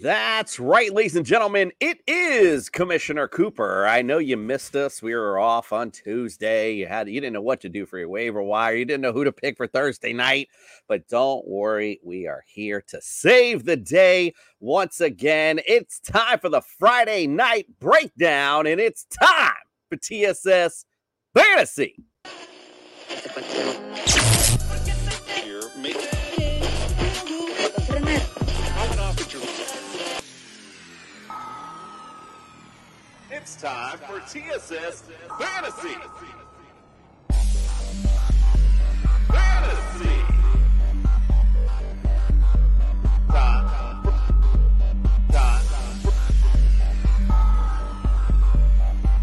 That's right, ladies and gentlemen. It is Commissioner Cooper. I know you missed us. We were off on Tuesday. You didn't know what to do for your waiver wire. You didn't know who to pick for Thursday night. But don't worry, we are here to save the day once again. It's time for the Friday night breakdown, and it's time for TSS Fantasy. It's time for TSS Fantasy.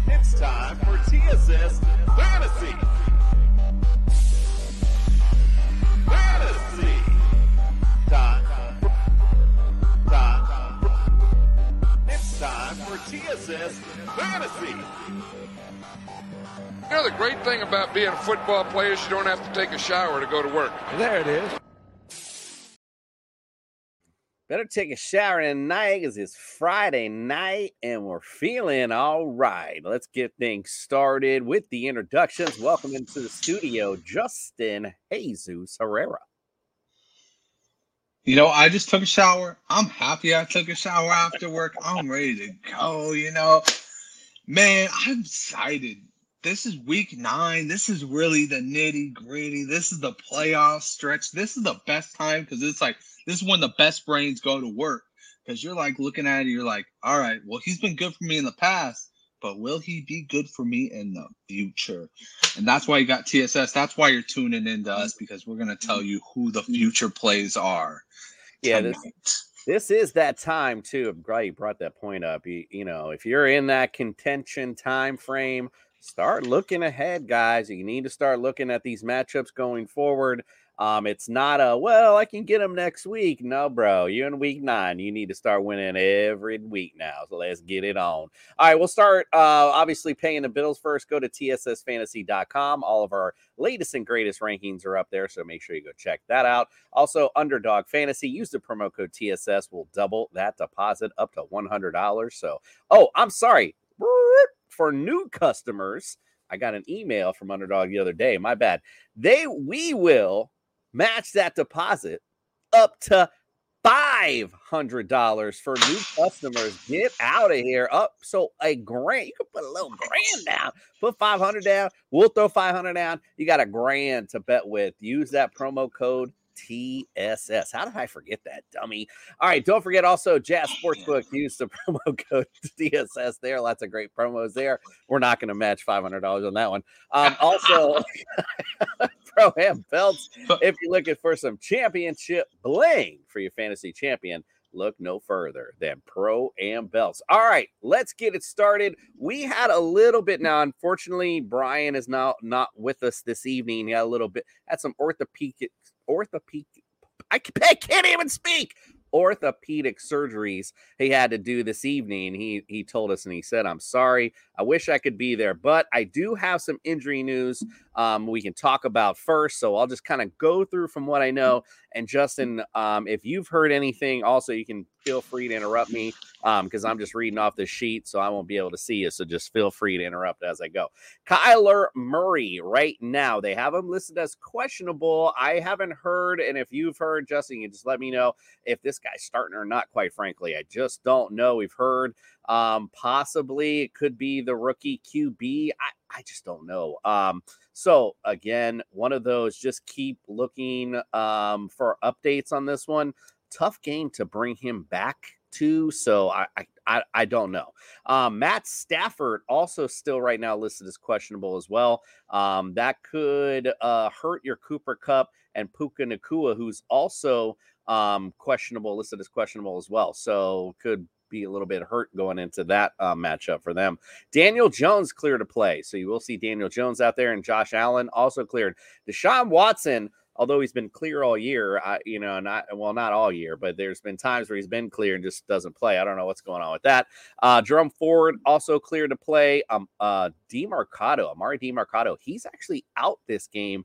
It's time for TSS Fantasy. Time for TSS Fantasy. You know, the great thing about being a football player is you don't have to take a shower to go to work. There it is. Better take a shower tonight because it's Friday night and we're feeling all right. Let's get things started with the introductions. Welcome into the studio, Justin Jesus Herrera. You know, I just took a shower. I'm happy I took a shower after work. I'm ready to go, you know. Man, I'm excited. This is week 9. This is really the nitty gritty. This is the playoff stretch. This is the best time because it's like, this is when the best brains go to work. Because you're like looking at it, you're like, all right, well, he's been good for me in the past, but will he be good for me in the future? And that's why you got TSS. That's why you're tuning in to us, because we're going to tell you who the future plays are. Yeah, this is that time, too. I'm glad you brought that point up. You know, if you're in that contention time frame, start looking ahead, guys. You need to start looking at these matchups going forward. It's not a, well, I can get them next week. No, bro, you're in week 9. You need to start winning every week now. So let's get it on. All right, we'll start obviously paying the bills first. Go to tssfantasy.com. All of our latest and greatest rankings are up there, so make sure you go check that out. Also, Underdog Fantasy. Use the promo code TSS. We'll double that deposit up to $100. So, I'm sorry. For new customers, I got an email from Underdog the other day. My bad. We will match that deposit up to $500 for new customers. Get out of here. So a grand, you can put a little grand down. Put 500 down. We'll throw 500 down. You got a grand to bet with. Use that promo code TSS. How did I forget that, dummy? All right, don't forget also Jazz Sportsbook. Use the promo code TSS there. Lots of great promos there. We're not going to match $500 on that one. Also, Pro-Am Belts. If you're looking for some championship bling for your fantasy champion, look no further than Pro-Am Belts. All right, let's get it started. We had a little bit now. Unfortunately, Brian is now not with us this evening. He had a little bit, had some orthopedic surgeries he had to do this evening. He told us, and he said, I'm sorry, I wish I could be there, but I do have some injury news we can talk about first. So I'll just kind of go through from what I know. And Justin, if you've heard anything, also you can feel free to interrupt me because I'm just reading off the sheet, so I won't be able to see you. So just feel free to interrupt as I go. Kyler Murray right now, they have him listed as questionable. I haven't heard, and if you've heard, Justin, you just let me know if this guy's starting or not, quite frankly. I just don't know. We've heard possibly it could be the rookie QB. I just don't know. So again, one of those, just keep looking for updates on this one. Tough game to bring him back to, so I don't know. Matt Stafford also still right now listed as questionable as well. That could hurt your Cooper Cup and Puka Nakua, who's also questionable, listed as questionable as well. So could be a little bit hurt going into that matchup for them. Daniel Jones clear to play. So you will see Daniel Jones out there, and Josh Allen also cleared. Deshaun Watson, although he's been clear all year, not all year, but there's been times where he's been clear and just doesn't play. I don't know what's going on with that. Jerome Ford also clear to play. Amari DiMercato, he's actually out this game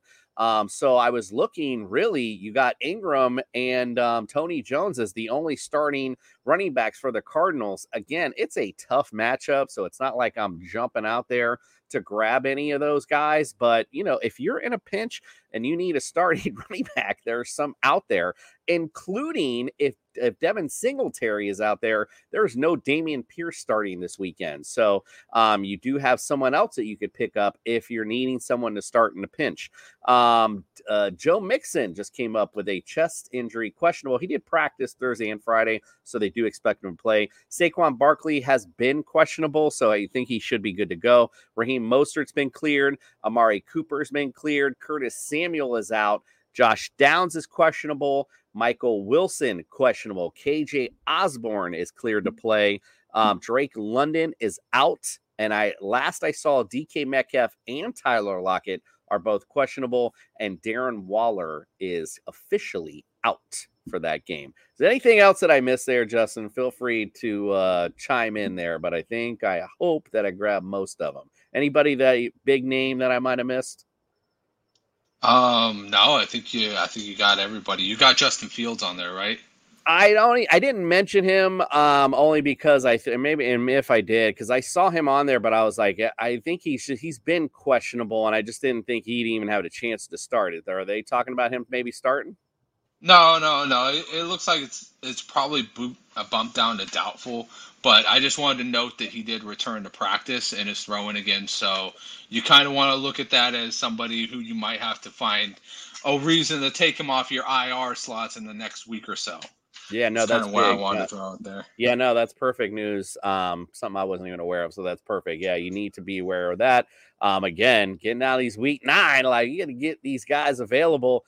So I was looking, really, you got Ingram and Tony Jones as the only starting running backs for the Cardinals. Again, it's a tough matchup, so it's not like I'm jumping out there to grab any of those guys. But, you know, if you're in a pinch and you need a starting running back, there's some out there, including if Devin Singletary is out there, there's no Damian Pierce starting this weekend. So you do have someone else that you could pick up if you're needing someone to start in a pinch. Joe Mixon just came up with a chest injury, questionable. He did practice Thursday and Friday, so they do expect him to play. Saquon Barkley has been questionable, so I think he should be good to go. Raheem Mostert's been cleared. Amari Cooper's been cleared. Curtis Samuel is out. Josh Downs is questionable. Michael Wilson, questionable. KJ Osborne is cleared to play. Drake London is out. And I saw DK Metcalf and Tyler Lockett are both questionable. And Darren Waller is officially out for that game. Is there anything else that I missed there, Justin? Feel free to chime in there. But I hope that I grabbed most of them. Anybody that big name that I might have missed? No, I think you got everybody. You got Justin Fields on there, right? I didn't mention him, only because because I saw him on there, but I was like, I think he's been questionable, and I just didn't think he'd even have a chance to start it. Are they talking about him maybe starting? No. It looks like it's probably a bump down to doubtful, but I just wanted to note that he did return to practice and is throwing again. So you kind of want to look at that as somebody who you might have to find a reason to take him off your IR slots in the next week or so. Yeah, no, that's what I wanted to throw out there. Yeah, no, that's perfect news. Something I wasn't even aware of, so that's perfect. Yeah, you need to be aware of that. Again, getting out of these week 9, like you got to get these guys available.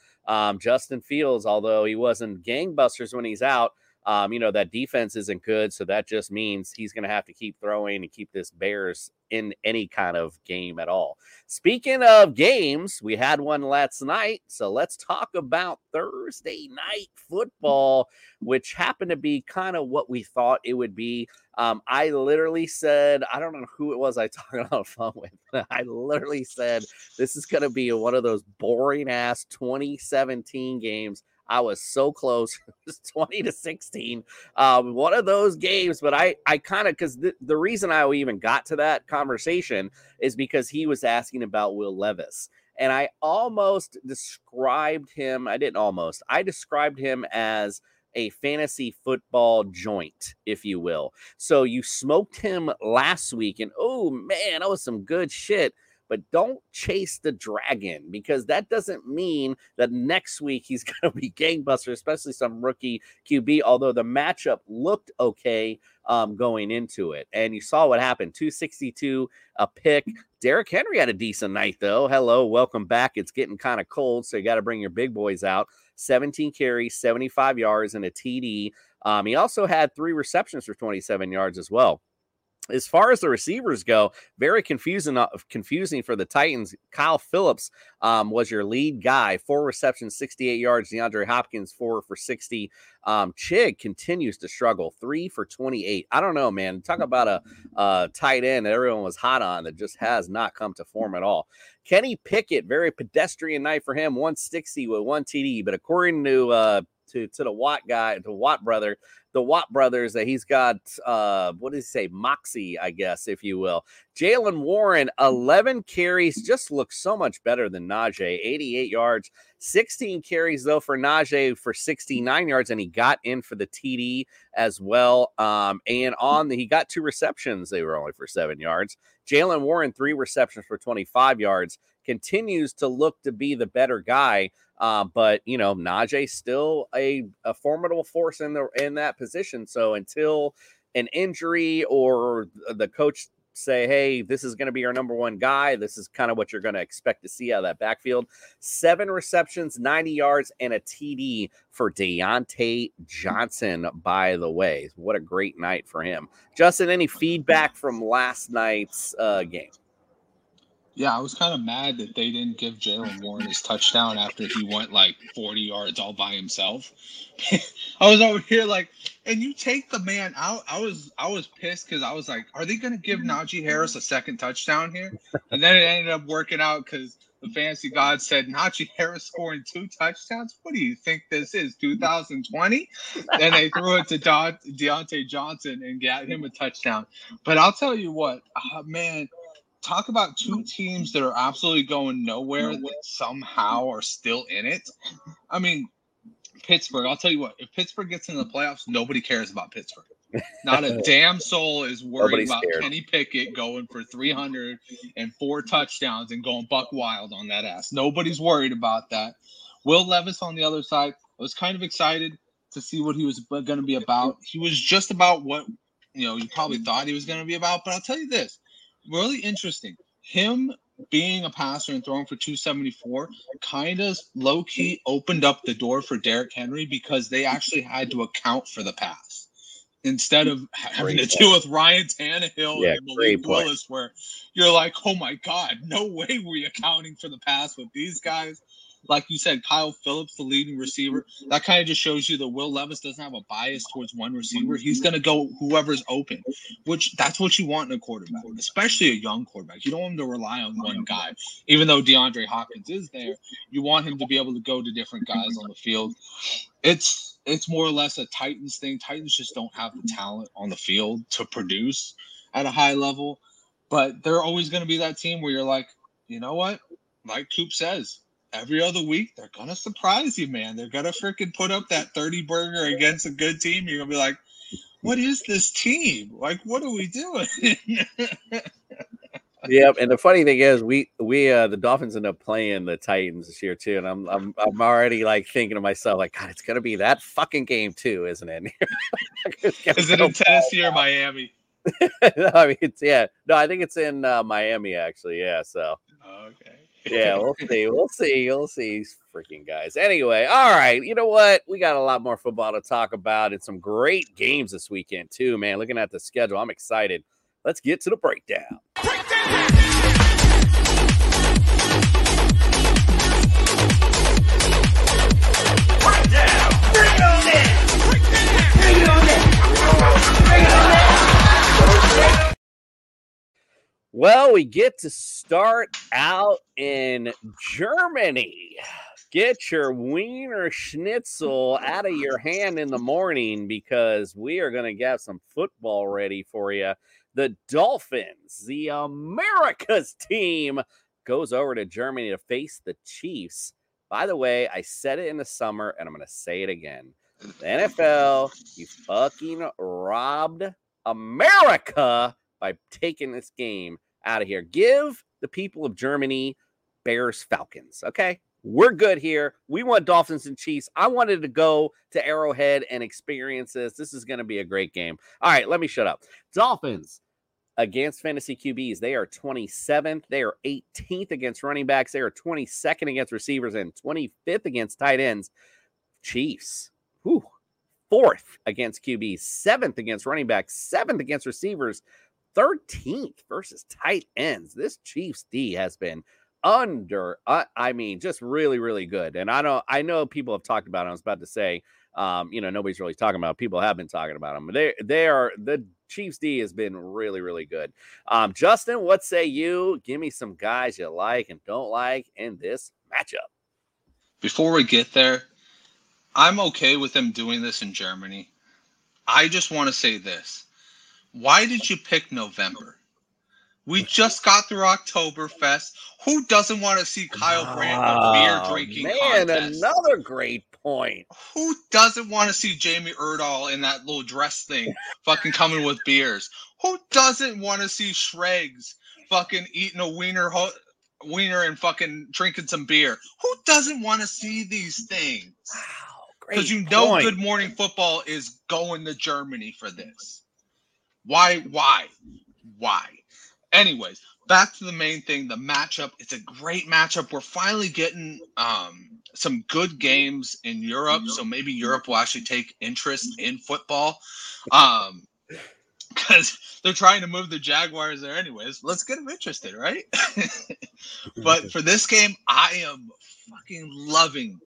Justin Fields, although he wasn't gangbusters when he's out, that defense isn't good. So that just means he's going to have to keep throwing and keep this Bears in any kind of game at all. Speaking of games, we had one last night. So let's talk about Thursday night football, which happened to be kind of what we thought it would be. I literally said, I don't know who it was I talked on the phone with. I literally said, this is going to be one of those boring ass 2017 games. I was so close. It was 20-16. One of those games, but I kind of, because the reason I even got to that conversation is because he was asking about Will Levis. And I almost described him. I didn't almost. I described him as a fantasy football joint, if you will. So you smoked him last week, and oh, man, that was some good shit. But don't chase the dragon, because that doesn't mean that next week he's going to be gangbuster, especially some rookie QB, although the matchup looked okay going into it. And you saw what happened, 262, a pick. Derrick Henry had a decent night, though. Hello, welcome back. It's getting kind of cold, so you got to bring your big boys out. 17 carries, 75 yards, and a TD. He also had 3 receptions for 27 yards as well. As far as the receivers go, very confusing for the Titans. Kyle Phillips was your lead guy. 4 receptions, 68 yards. DeAndre Hopkins, 4 for 60. Chig continues to struggle, 3 for 28. I don't know, man. Talk about a tight end that everyone was hot on that just has not come to form at all. Kenny Pickett, very pedestrian night for him. 160 with 1 TD. But according to the Watt guy, the Watt brothers, that he's got, moxie, I guess, if you will. Jalen Warren, 11 carries, just looks so much better than Najee, 88 yards, 16 carries, though, for Najee for 69 yards, and he got in for the TD as well. He got 2 receptions. They were only for 7 yards. Jalen Warren, 3 receptions for 25 yards, continues to look to be the better guy. But Najee's still a formidable force in that position. So until an injury or the coach say, hey, this is going to be our number one guy, this is kind of what you're going to expect to see out of that backfield. 7 receptions, 90 yards, and a TD for Deontay Johnson, by the way. What a great night for him. Justin, any feedback from last night's game? Yeah, I was kind of mad that they didn't give Jalen Warren his touchdown after he went like 40 yards all by himself. I was over here like, and you take the man out. I was pissed because I was like, are they going to give Najee Harris a second touchdown here? And then it ended up working out because The fantasy god said Najee Harris scoring 2 touchdowns. What do you think this is, 2020? Then they threw it to Deontay Johnson and got him a touchdown. But I'll tell you what, man, talk about 2 teams that are absolutely going nowhere that somehow are still in it. I mean, Pittsburgh, I'll tell you what, if Pittsburgh gets into the playoffs, nobody cares about Pittsburgh. Not a damn soul is worried about Kenny Pickett going for 304 touchdowns and going buck wild on that ass. Nobody's worried about that. Will Levis on the other side, I was kind of excited to see what he was going to be about. He was just about what, you know, you probably thought he was going to be about. But I'll tell you this, really interesting. Him being a passer and throwing for 274 kind of low-key opened up the door for Derrick Henry because they actually had to account for the pass. Instead of having to deal with Ryan Tannehill and Malik Willis, where you're like, oh my God, no way were you accounting for the pass with these guys. Like you said, Kyle Phillips, the leading receiver, that kind of just shows you that Will Levis doesn't have a bias towards one receiver. He's going to go whoever's open, which that's what you want in a quarterback, especially a young quarterback. You don't want him to rely on one guy. Even though DeAndre Hopkins is there, you want him to be able to go to different guys on the field. It's more or less a Titans thing. Titans just don't have the talent on the field to produce at a high level. But they're always going to be that team where you're like, you know what? Like Coop says, every other week, they're going to surprise you, man. They're going to freaking put up that 30-burger against a good team. You're going to be like, what is this team? Like, what are we doing? Yeah, and the funny thing is, we the Dolphins end up playing the Titans this year too, and I'm already like thinking to myself, like, God, it's gonna be that fucking game too, isn't it? Is it in Tennessee or Miami? No, I mean, I think it's in Miami actually. Yeah, so okay. Yeah, we'll see, freaking guys. Anyway, all right, you know what? We got a lot more football to talk about, and some great games this weekend too, man. Looking at the schedule, I'm excited. Let's get to the breakdown. Well, we get to start out in Germany. Get your Wiener Schnitzel out of your hand in the morning because we are going to get some football ready for you. The Dolphins, the America's team, goes over to Germany to face the Chiefs. By the way, I said it in the summer, and I'm going to say it again. The NFL, you fucking robbed America by taking this game out of here. Give the people of Germany Bears Falcons, okay? We're good here. We want Dolphins and Chiefs. I wanted to go to Arrowhead and experience this. This is going to be a great game. All right, let me shut up. Dolphins against fantasy QBs. They are 27th. They are 18th against running backs. They are 22nd against receivers and 25th against tight ends. Chiefs, 4th against QBs, 7th against running backs, 7th against receivers, 13th versus tight ends. This Chiefs D has been just really, really good. And I know people have talked about it. I was about to say, nobody's really talking about it. People have been talking about them. The Chiefs D has been really, really good. Justin, what say you? Give me some guys you like and don't like in this matchup. Before we get there, I'm okay with them doing this in Germany. I just want to say this. Why did you pick November? We just got through Oktoberfest. Who doesn't want to see Kyle Brandt beer drinking contest? Another great point. Who doesn't want to see Jamie Erdahl in that little dress thing fucking coming with beers? Who doesn't want to see Schregs fucking eating a wiener and fucking drinking some beer? Who doesn't want to see these things? Wow, great point. Because Good Morning Football is going to Germany for this. Why? Anyways, back to the main thing, the matchup. It's a great matchup. We're finally getting some good games in Europe, so maybe Europe will actually take interest in football because they're trying to move the Jaguars there anyways. Let's get them interested, right? But for this game, I am fucking loving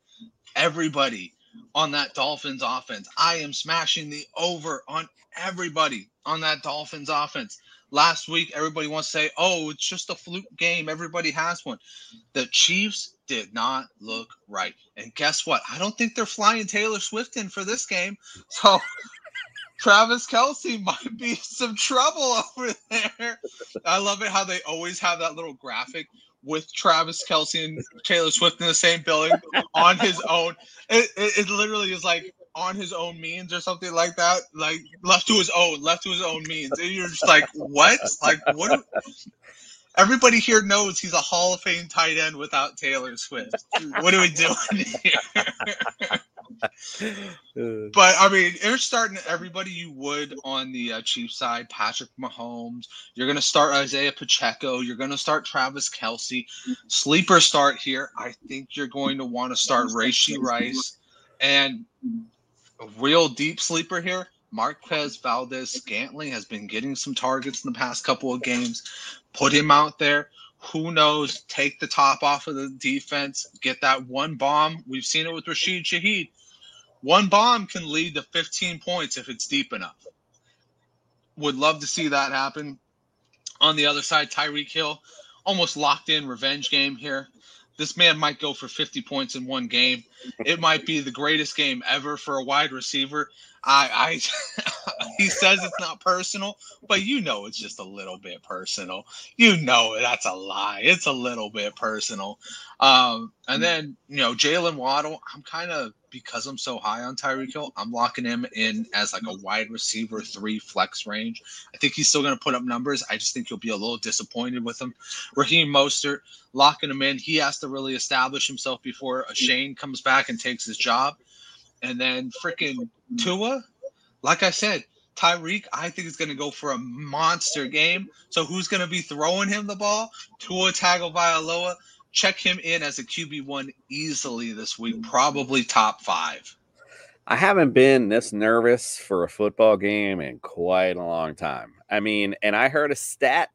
everybody on that Dolphins offense. I am smashing the over on everybody on that Dolphins offense. Last week, everybody wants to say, oh, it's just a fluke game. Everybody has one. The Chiefs did not look right. And guess what? I don't think they're flying Taylor Swift in for this game. So Travis Kelce might be some trouble over there. I love it how they always have that little graphic with Travis Kelce and Taylor Swift in the same building on his own. It literally is like, on his own means or something like that, like left to his own means. And you're just like, what? Like, what? Everybody here knows he's a Hall of Fame tight end without Taylor Swift. What are we doing here? But I mean, you're starting everybody you would on the Chiefs side. Patrick Mahomes. You're going to start Isaiah Pacheco. You're going to start Travis Kelce. Sleeper start here. I think you're going to want to start Rashee Rice. And a real deep sleeper here, Marquez Valdes-Scantling has been getting some targets in the past couple of games. Put him out there. Who knows? Take the top off of the defense. Get that one bomb. We've seen it with Rashid Shaheed. One bomb can lead to 15 points if it's deep enough. Would love to see that happen. On the other side, Tyreek Hill, almost locked in revenge game here. This man might go for 50 points in one game. It might be the greatest game ever for a wide receiver. He says it's not personal, but you know it's just a little bit personal. You know that's a lie. It's a little bit personal. And then, you know, Jalen Waddle, I'm kind of, because I'm so high on Tyreek Hill, I'm locking him in as like a wide receiver 3 flex range. I think he's still going to put up numbers. I just think you'll be a little disappointed with him. Raheem Mostert, locking him in. He has to really establish himself before Shane comes back and takes his job. And then freaking Tua, like I said, Tyreek, I think is going to go for a monster game. So who's going to be throwing him the ball? Tua Tagovailoa. Check him in as a QB1 easily this week, probably top 5. I haven't been this nervous for a football game in quite a long time. I mean, and I heard a stat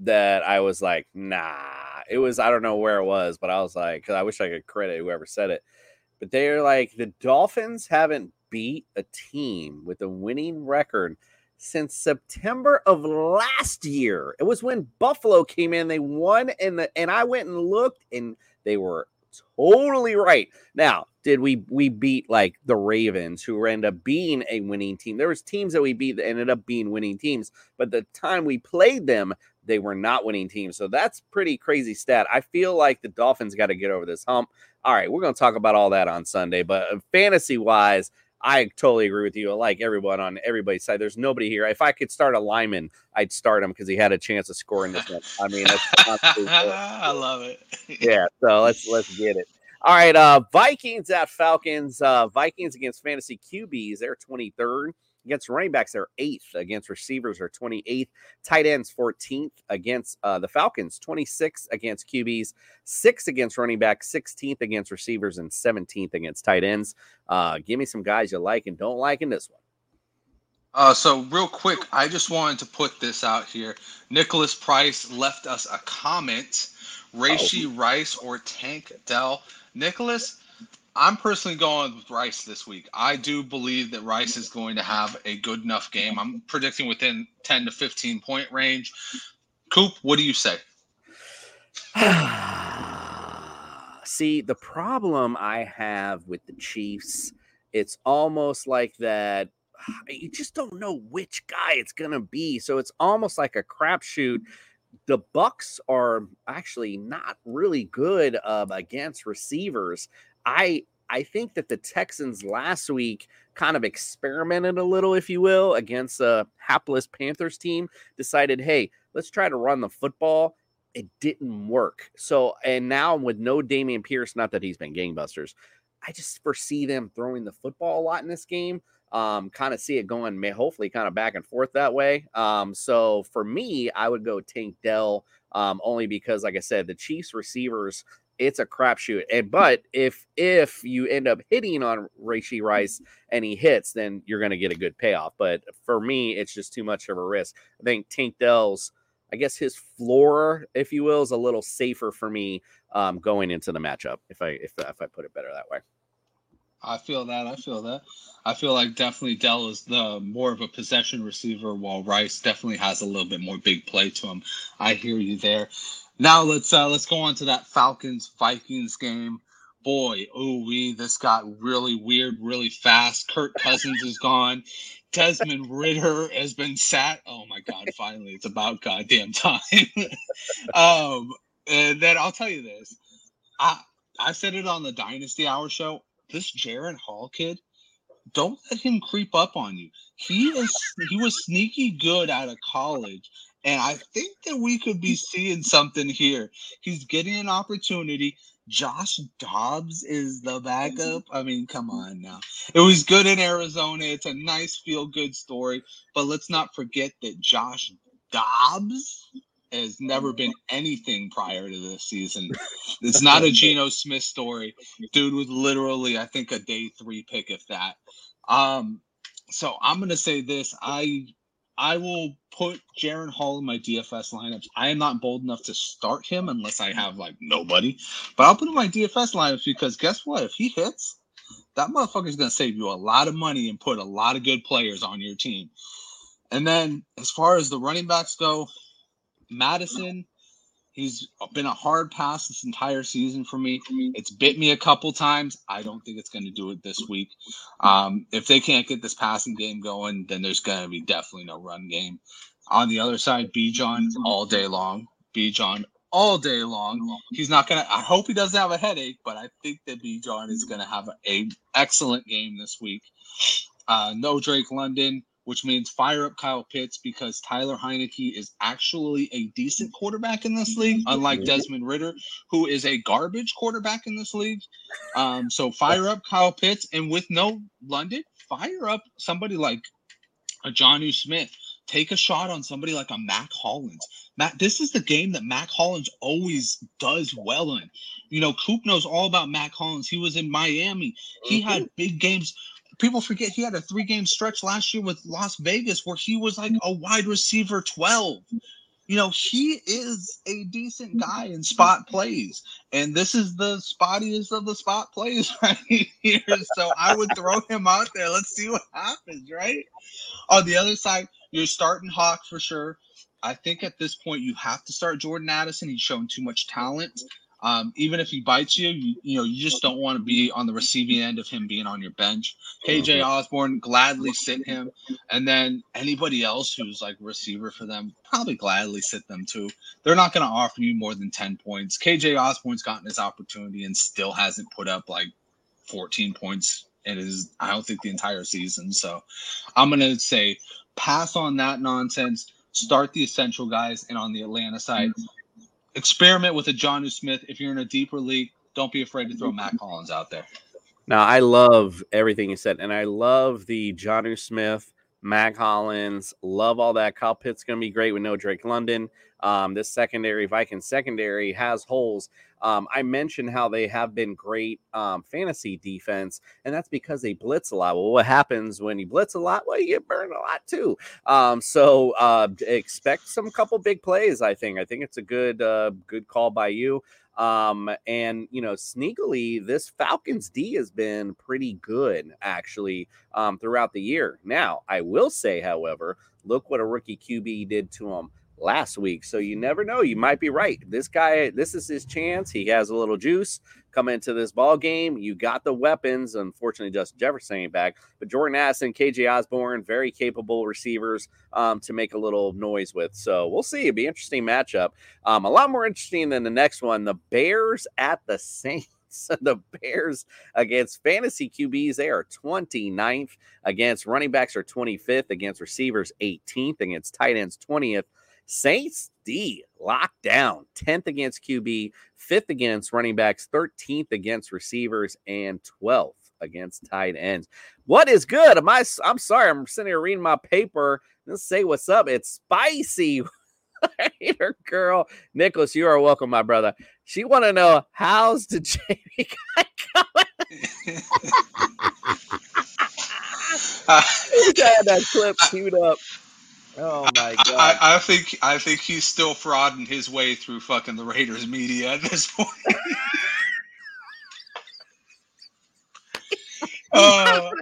that I was like, nah. It was, I don't know where it was, but I was like, because I wish I could credit whoever said it. But they're like, the Dolphins haven't beat a team with a winning record since September of last year. It was when Buffalo came in, they won, and I went and looked, and they were totally right. Now, did we beat like the Ravens, who ended up being a winning team? There was teams that we beat that ended up being winning teams, but the time we played them, they were not winning teams. So that's pretty crazy stat. I feel like the Dolphins got to get over this hump. All right, we're going to talk about all that on Sunday, but fantasy-wise, I totally agree with you. I like everyone on everybody's side. There's nobody here. If I could start a lineman, I'd start him because he had a chance of scoring this one. I mean, that's cool. I love it. Yeah, so let's get it. All right, Vikings at Falcons. Vikings against fantasy QBs. They're 23rd. Against running backs, they're 8th. Against receivers, they're 28th. Tight ends, 14th. Against the Falcons, 26th against QBs, 6th against running backs, 16th against receivers, and 17th against tight ends. Give me some guys you like and don't like in this one. So real quick, I just wanted to put this out here. Nicholas Price left us a comment. Rashee Rice or Tank Dell. Nicholas, I'm personally going with Rice this week. I do believe that Rice is going to have a good enough game. I'm predicting within 10 to 15 point range. Coop, what do you say? See, the problem I have with the Chiefs, it's almost like that. You just don't know which guy it's going to be. So it's almost like a crapshoot. The Bucs are actually not really good against receivers. I think that the Texans last week kind of experimented a little, if you will, against a hapless Panthers team, decided, hey, let's try to run the football. It didn't work. So, and now with no Damian Pierce, not that he's been gangbusters, I just foresee them throwing the football a lot in this game. Kind of see it going, may hopefully kind of back and forth that way. So for me, I would go Tank Dell only because, like I said, the Chiefs receivers, it's a crapshoot. But if you end up hitting on Rashee Rice and he hits, then you're going to get a good payoff. But for me, it's just too much of a risk. I think Tank Dell's, I guess his floor, if you will, is a little safer for me going into the matchup, if I put it better that way. I feel that. I feel like definitely Dell is the more of a possession receiver, while Rice definitely has a little bit more big play to him. I hear you there. Now let's go on to that Falcons-Vikings game. Boy, oh wee, this got really weird, really fast. Kirk Cousins is gone. Desmond Ridder has been sat. Oh my God, finally, it's about goddamn time. And then I'll tell you this. I said it on the Dynasty Hour show. This Jaren Hall kid, don't let him creep up on you. He was sneaky good out of college. And I think that we could be seeing something here. He's getting an opportunity. Josh Dobbs is the backup. I mean, come on now. It was good in Arizona. It's a nice feel-good story. But let's not forget that Josh Dobbs has never been anything prior to this season. It's not a Geno Smith story. Dude was literally, I think, a day 3 pick, if that. So I'm going to say this. I will put Jaren Hall in my DFS lineups. I am not bold enough to start him unless I have, like, nobody. But I'll put him in my DFS lineups because guess what? If he hits, that motherfucker's going to save you a lot of money and put a lot of good players on your team. And then as far as the running backs go, Madison, he's been a hard pass this entire season for me. It's bit me a couple times. I don't think it's going to do it this week. If they can't get this passing game going, then there's going to be definitely no run game. On the other side, Bijan all day long. He's not going to – I hope he doesn't have a headache, but I think that Bijan is going to have an excellent game this week. No Drake London, which means fire up Kyle Pitts because Tyler Heineke is actually a decent quarterback in this league, unlike Desmond Ridder, who is a garbage quarterback in this league. So fire up Kyle Pitts. And with no London, fire up somebody like a Jonnu Smith. Take a shot on somebody like a Mac Hollins. This is the game that Mac Hollins always does well in. You know, Coop knows all about Mac Hollins. He was in Miami. He had big games. People forget he had a 3-game stretch last year with Las Vegas where he was like a wide receiver 12. You know, he is a decent guy in spot plays. And this is the spottiest of the spot plays right here. So I would throw him out there. Let's see what happens, right? On the other side, you're starting Hawks for sure. I think at this point you have to start Jordan Addison. He's shown too much talent. Even if he bites you, you just don't want to be on the receiving end of him being on your bench. KJ Osborne, gladly sit him. And then anybody else who's like receiver for them, probably gladly sit them too. They're not going to offer you more than 10 points. KJ Osborne's gotten his opportunity and still hasn't put up like 14 points in his, I don't think, the entire season. So I'm going to say pass on that nonsense, start the essential guys, and on the Atlanta side, experiment with a Jonnu Smith. If you're in a deeper league, don't be afraid to throw Mac Hollins out there. Now, I love everything you said, and I love the Jonnu Smith, Mac Hollins, love all that. Kyle Pitts going to be great with no Drake London. This secondary, Vikings secondary, has holes. I mentioned how they have been great fantasy defense, and that's because they blitz a lot. Well, what happens when you blitz a lot? Well, you get burned a lot too. So expect some couple big plays, I think. I think it's a good call by you. And, you know, sneakily, this Falcons D has been pretty good, actually, throughout the year. Now, I will say, however, look what a rookie QB did to him last week. So you never know. You might be right. This guy, this is his chance. He has a little juice come into this ball game. You got the weapons. Unfortunately, Justin Jefferson ain't back, but Jordan Addison, KJ Osborne, very capable receivers to make a little noise with. So we'll see. It'll be an interesting matchup. A lot more interesting than the next one. The Bears at the Saints. The Bears against fantasy QBs, they are 29th. Against running backs are 25th. Against receivers, 18th. Against tight ends, 20th. Saints D locked down 10th against QB, 5th against running backs, 13th against receivers, and 12th against tight ends. What is good? I'm sorry, I'm sitting here reading my paper. Let's say what's up. It's spicy. Her girl Nicholas, you are welcome, my brother. She want to know how's the Jamie guy coming. He got that clip queued up. Oh my God! I think he's still frauding his way through fucking the Raiders media at this point. And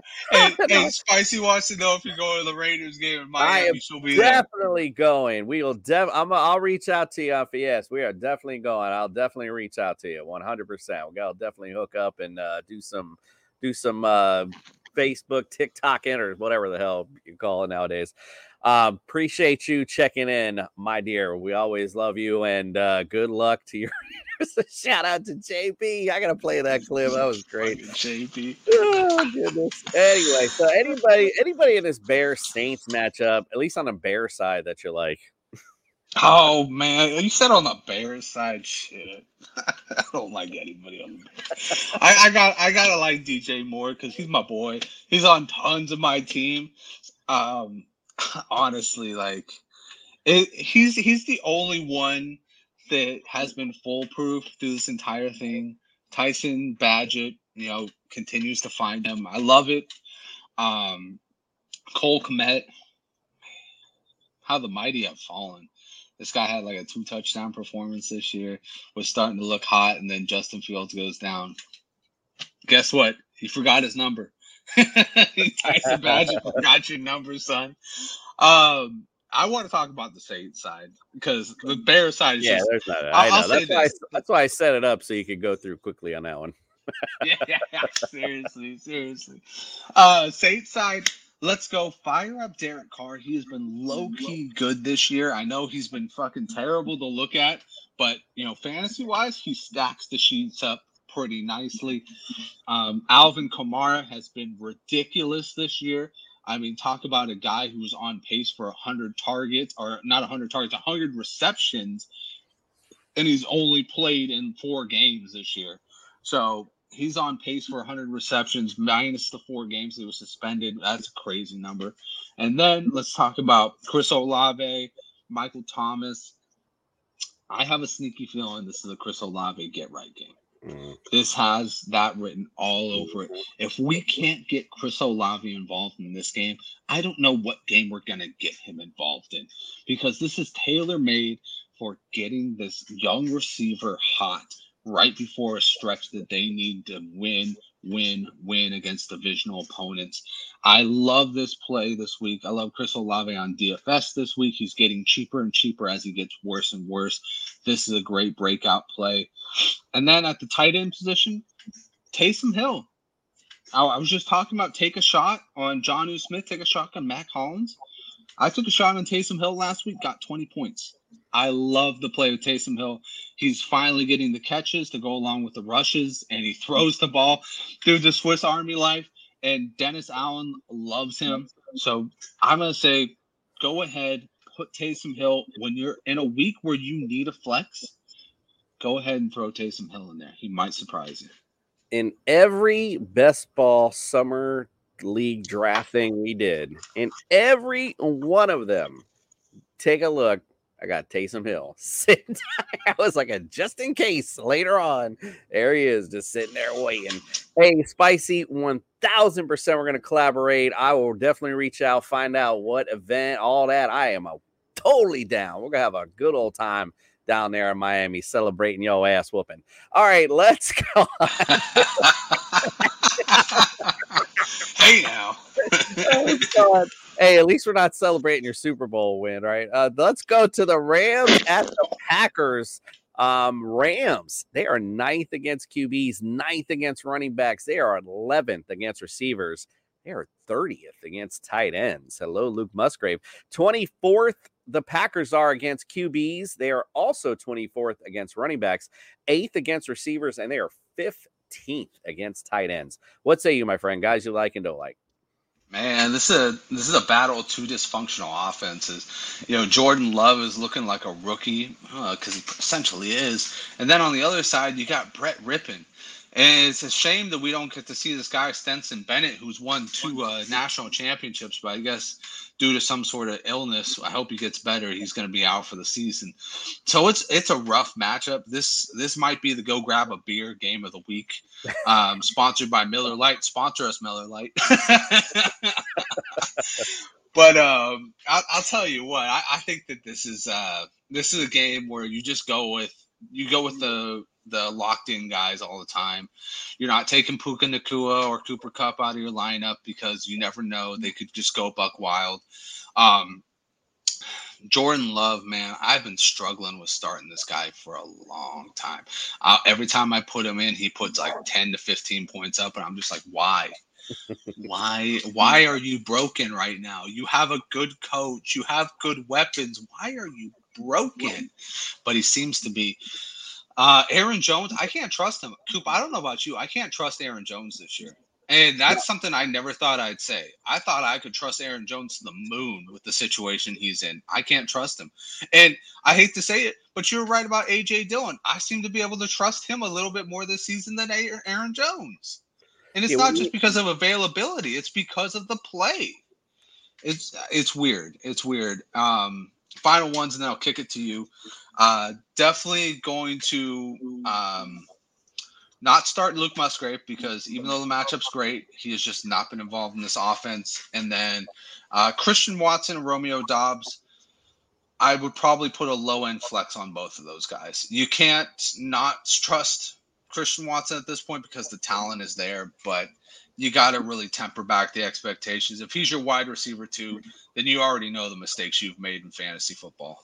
Spicy wants to know if you're going to the Raiders game in Miami. She'll be definitely there. Going. We will I'll reach out to you if he asks. We are definitely going. I'll definitely reach out to you 100%. We gotta definitely hook up and do some Facebook, TikTok, or whatever the hell you call it nowadays. Appreciate you checking in, my dear. We always love you, and good luck to your shout out to JP. I gotta play that clip. That was great. JP. Oh goodness. Anyway, so anybody in this Bears Saints matchup, at least on the Bears side, that you're like. Oh man, you said on the Bears side, shit. I don't like anybody on the Bears. I gotta like DJ Moore because he's my boy. He's on tons of my team. Honestly, like he's the only one that has been foolproof through this entire thing. Tyson Badgett, continues to find him. I love it. Cole Kmet, how the mighty have fallen. This guy had like a 2-touchdown performance this year, was starting to look hot, and then Justin Fields goes down. Guess what? He forgot his number. Tyson Badgett forgot your number, son. I want to talk about the Saints side because the Bears side is there's not. I know. That's why I set it up so you could go through quickly on that one. Seriously. Saints side, let's go fire up Derek Carr. He has been low-key good this year. I know he's been fucking terrible to look at, but, fantasy-wise, he stacks the sheets up pretty nicely. Alvin Kamara has been ridiculous this year. I mean, talk about a guy who was on pace for 100 receptions, and he's only played in 4 games this year. So he's on pace for 100 receptions minus the 4 games that was suspended. That's a crazy number. And then let's talk about Chris Olave, Michael Thomas. I have a sneaky feeling this is a Chris Olave get-right game. This has that written all over it. If we can't get Chris Olave involved in this game, I don't know what game we're going to get him involved in, because this is tailor-made for getting this young receiver hot right before a stretch that they need to win against divisional opponents. I love this play this week. I love Chris Olave on DFS this week. He's getting cheaper and cheaper as he gets worse and worse. This is a great breakout play. And then at the tight end position, Taysom Hill. I was just talking about take a shot on Jonnu Smith, take a shot on Mac Hollins. I took a shot on Taysom Hill last week, got 20 points. I love the play of Taysom Hill. He's finally getting the catches to go along with the rushes, and he throws the ball through the Swiss Army knife. And Dennis Allen loves him. So I'm going to say go ahead, put Taysom Hill when you're in a week where you need a flex. Go ahead and throw Taysom Hill in there. He might surprise you. In every best ball summer league draft thing we did, in every one of them, take a look. I got Taysom Hill. I was like, just in case later on, there he is just sitting there waiting. Hey, Spicy, 1,000% we're going to collaborate. I will definitely reach out, find out what event, all that. I am totally down. We're going to have a good old time down there in Miami celebrating your ass whooping. All right, let's go. Hey, now. Hey, at least we're not celebrating your Super Bowl win, right? Let's go to the Rams at the Packers. Rams, they are 9th against QBs, 9th against running backs. They are 11th against receivers. They are 30th against tight ends. Hello, Luke Musgrave. 24th, the Packers are against QBs. They are also 24th against running backs, 8th against receivers, and they are 15th against tight ends. What say you, my friend? Guys you like and don't like. Man, this is a battle of 2 dysfunctional offenses. Jordan Love is looking like a rookie because he essentially is. And then on the other side, you got Brett Rippon. And it's a shame that we don't get to see this guy, Stenson Bennett, who's won 2 national championships. But I guess due to some sort of illness, I hope he gets better. He's going to be out for the season. So it's a rough matchup. This might be the go grab a beer game of the week. Sponsored by Miller Lite. Sponsor us, Miller Lite. But I'll tell you what, I think that this is a game where you just go with you go with the locked-in guys all the time. You're not taking Puka Nakua or Cooper Kupp out of your lineup because you never know. They could just go buck wild. Jordan Love, man, I've been struggling with starting this guy for a long time. Every time I put him in, he puts like 10 to 15 points up, and I'm just like, why? Why are you broken right now? You have a good coach. You have good weapons. Why are you broken? But he seems to be. Aaron Jones, I can't trust him. Coop, I don't know about you. I can't trust Aaron Jones this year. And that's something I never thought I'd say. I thought I could trust Aaron Jones to the moon with the situation he's in. I can't trust him. And I hate to say it, but you're right about A.J. Dillon. I seem to be able to trust him a little bit more this season than Aaron Jones. And it's not just because of availability. It's because of the play. It's weird. It's weird. Final ones, and then I'll kick it to you. Definitely going to not start Luke Musgrave because even though the matchup's great, he has just not been involved in this offense. And then Christian Watson and Romeo Doubs, I would probably put a low-end flex on both of those guys. You can't not trust Christian Watson at this point because the talent is there, but you got to really temper back the expectations. If he's your wide receiver too, then you already know the mistakes you've made in fantasy football.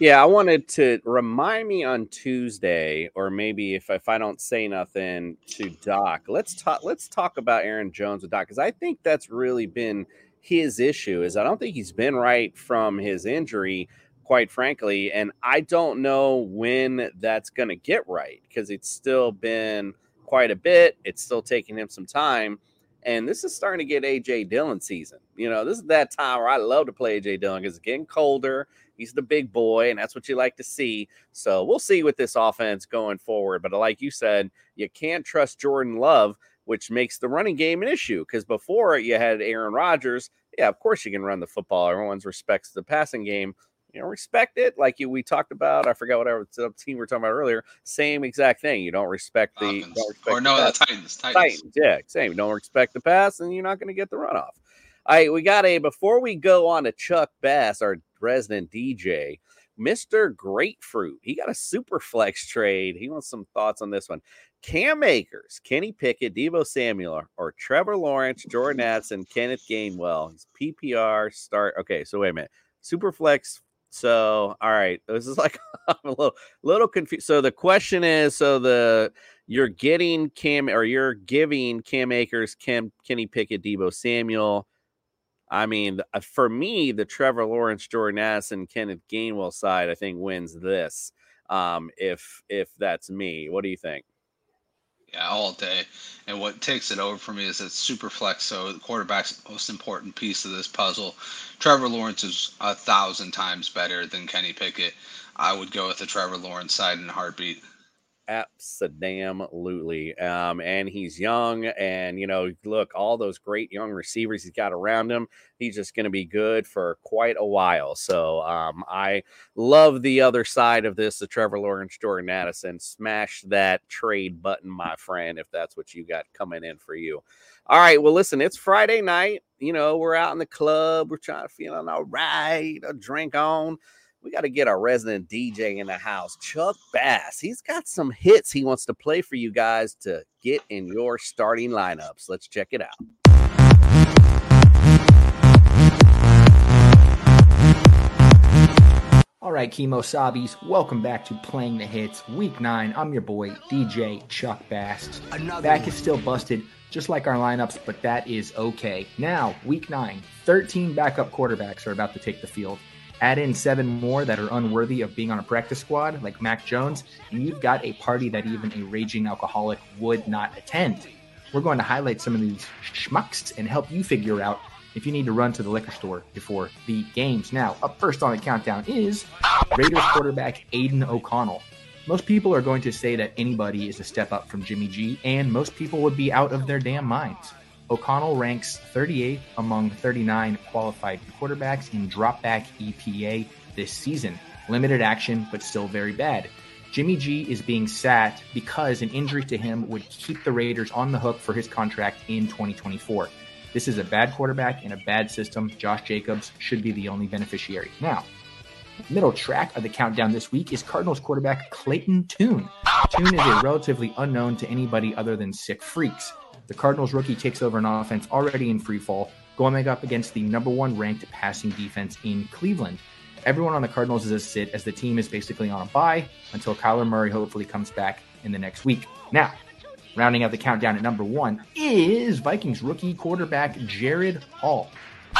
Yeah, I wanted to remind me on Tuesday, or maybe if I don't say nothing to Doc, let's talk about Aaron Jones with Doc, because I think that's really been his issue. Is I don't think he's been right from his injury, quite frankly, and I don't know when that's going to get right because it's still been quite a bit. It's still taking him some time, and this is starting to get A.J. Dillon season. You know, this is that time where I love to play A.J. Dillon because it's getting colder. He's the big boy, and that's what you like to see. So we'll see with this offense going forward. But like you said, you can't trust Jordan Love, which makes the running game an issue. Because before you had Aaron Rodgers, yeah, of course you can run the football. Everyone's respects the passing game. You don't respect it like we talked about. I forgot whatever team we were talking about earlier. Same exact thing. You don't respect the Falcons. The Titans. Titans. Yeah, same. You don't respect the pass, and you're not going to get the runoff. All right, we got before we go on to Chuck Bass, our resident DJ, Mr. Grapefruit. He got a super flex trade. He wants some thoughts on this one. Cam Akers, Kenny Pickett, Deebo Samuel, or Trevor Lawrence, Jordan Addison, Kenneth Gainwell. His PPR start. Okay, so wait a minute. Super flex. So, all right. This is like I'm a little confused. So the question is, you're giving Cam Akers, Kenny Pickett, Deebo Samuel. I mean, for me, the Trevor Lawrence, Jordan Addison, Kenneth Gainwell side, I think, wins this. If that's me, what do you think? Yeah, all day. And what takes it over for me is it's super flex. So the quarterback's the most important piece of this puzzle. Trevor Lawrence is 1,000 times better than Kenny Pickett. I would go with the Trevor Lawrence side in a heartbeat. Absolutely. And he's young, and look, all those great young receivers he's got around him, he's just going to be good for quite a while. So I love the other side of this, the Trevor Lawrence, Jordan Addison. Smash that trade button, my friend, if that's what you got coming in for you. All right, well, listen, it's Friday night. We're out in the club. We're trying to feeling all right, a drink on. We got to get our resident DJ in the house, Chuck Bass. He's got some hits he wants to play for you guys to get in your starting lineups. Let's check it out. All right, Chemo Sobbies, welcome back to Playing the Hits, Week 9. I'm your boy, DJ Chuck Bass. Back is still busted, just like our lineups, but that is okay. Now, Week 9, 13 backup quarterbacks are about to take the field. Add in 7 more that are unworthy of being on a practice squad, like Mac Jones, and you've got a party that even a raging alcoholic would not attend. We're going to highlight some of these schmucks and help you figure out if you need to run to the liquor store before the games. Now, up first on the countdown is Raiders quarterback Aiden O'Connell. Most people are going to say that anybody is a step up from Jimmy G, and most people would be out of their damn minds. O'Connell ranks 38th among 39 qualified quarterbacks in dropback EPA this season. Limited action, but still very bad. Jimmy G is being sat because an injury to him would keep the Raiders on the hook for his contract in 2024. This is a bad quarterback in a bad system. Josh Jacobs should be the only beneficiary. Now, Middle track of the countdown this week is Cardinals quarterback Clayton Tune. Tune is a relatively unknown to anybody other than sick freaks. The Cardinals rookie takes over an offense already in free fall, going up against the number one ranked passing defense in Cleveland. Everyone on the Cardinals is a sit as the team is basically on a bye until Kyler Murray hopefully comes back in the next week. Now, rounding out the countdown at number one is Vikings rookie quarterback Jaren Hall.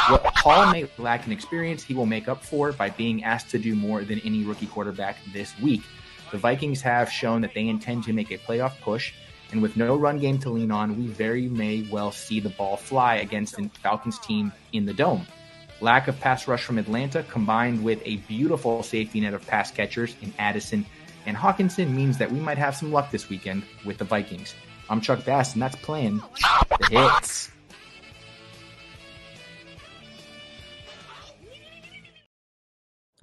What Hall may lack in experience, he will make up for by being asked to do more than any rookie quarterback this week. The Vikings have shown that they intend to make a playoff push, and with no run game to lean on, we very may well see the ball fly against the Falcons team in the Dome. Lack of pass rush from Atlanta combined with a beautiful safety net of pass catchers in Addison and Hawkinson means that we might have some luck this weekend with the Vikings. I'm Chuck Bass, and that's playing the hits.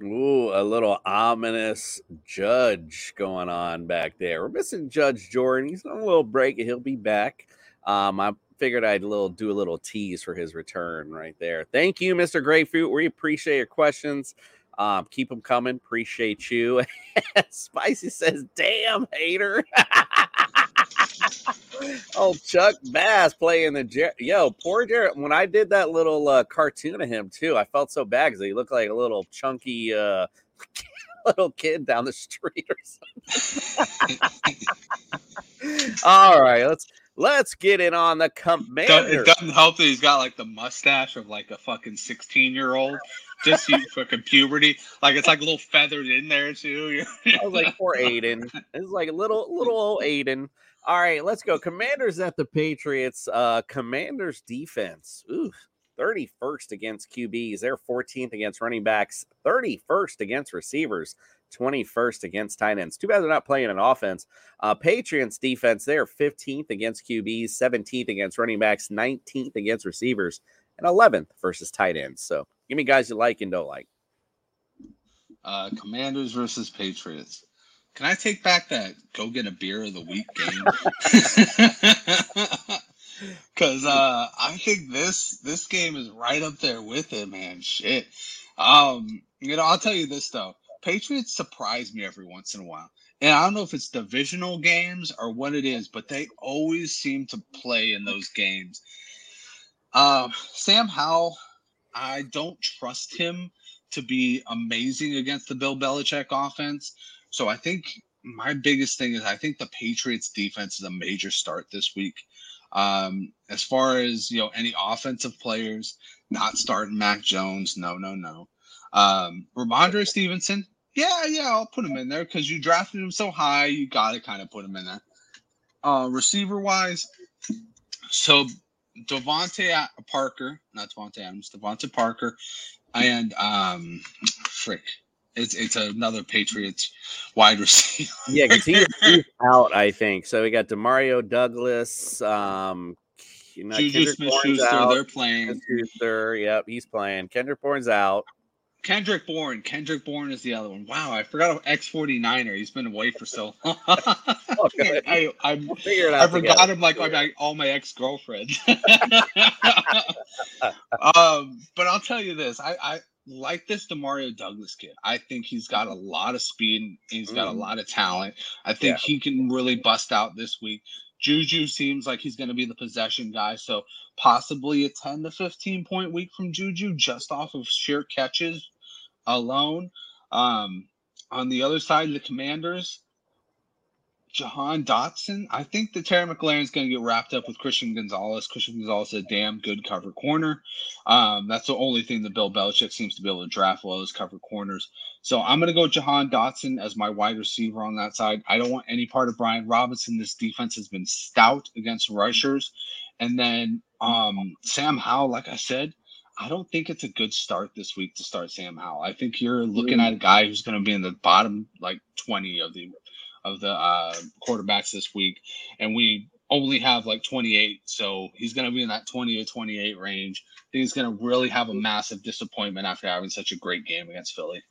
Ooh, a little ominous Judge going on back there. We're missing Judge Jordan. He's on a little break, and he'll be back. I figured I'd do a little tease for his return right there. Thank you, Mr. Grapefruit. We appreciate your questions. Keep them coming. Appreciate you. Spicy says, damn, hater. Oh, Chuck Bass playing the poor Jared. When I did that little cartoon of him too, I felt so bad because he looked like a little chunky little kid down the street or something. All right, let's get in on the Commander. It doesn't help that he's got like the mustache of like a fucking 16-year-old. Just fucking puberty, like it's like a little feathered in there too. I was like, poor Aiden. It's like a little old Aiden. All right, let's go. Commanders at the Patriots. Commanders defense. Ooh, 31st against QBs. They're 14th against running backs. 31st against receivers. 21st against tight ends. Too bad they're not playing an offense. Patriots defense. They're 15th against QBs. 17th against running backs. 19th against receivers. And 11th versus tight ends. So give me guys you like and don't like. Commanders versus Patriots. Can I take back that go get a beer of the week game? Because I think this game is right up there with it, man. Shit. I'll tell you this, though. Patriots surprise me every once in a while. And I don't know if it's divisional games or what it is, but they always seem to play in those games. Sam Howell, I don't trust him to be amazing against the Bill Belichick offense. So I think my biggest thing is I think the Patriots defense is a major start this week. As far as, any offensive players, not starting Mac Jones. No. Ramondre Stevenson. Yeah. I'll put him in there because you drafted him so high. You got to kind of put him in there. Receiver wise. So Devontae Parker and It's another Patriots wide receiver. Yeah, because he's out, I think. So we got DeMario Douglas. Juju Smith-Schuster, they're playing. Schuster, yep, he's playing. Kendrick Bourne's out. Kendrick Bourne is the other one. Wow, I forgot about ex-49er. He's been away for so long. I forgot him like all my ex-girlfriends. But I'll tell you this. I like this DeMario Douglas kid. I think he's got a lot of speed and he's got a lot of talent. I think he can really bust out this week. Juju seems like he's going to be the possession guy, so possibly a 10 to 15 point week from Juju just off of sheer catches alone. On the other side of the Commanders, Jahan Dotson. I think that Terry McLaurin's going to get wrapped up with Christian Gonzalez. Christian Gonzalez is a damn good cover corner. That's the only thing that Bill Belichick seems to be able to draft well is cover corners. So I'm going to go Jahan Dotson as my wide receiver on that side. I don't want any part of Brian Robinson. This defense has been stout against rushers. And then Sam Howell, like I said, I don't think it's a good start this week to start Sam Howell. I think you're looking at a guy who's going to be in the bottom, 20 of the quarterbacks this week, and we only have 28, so he's going to be in that 20 to 28 range. I think he's going to really have a massive disappointment after having such a great game against Philly.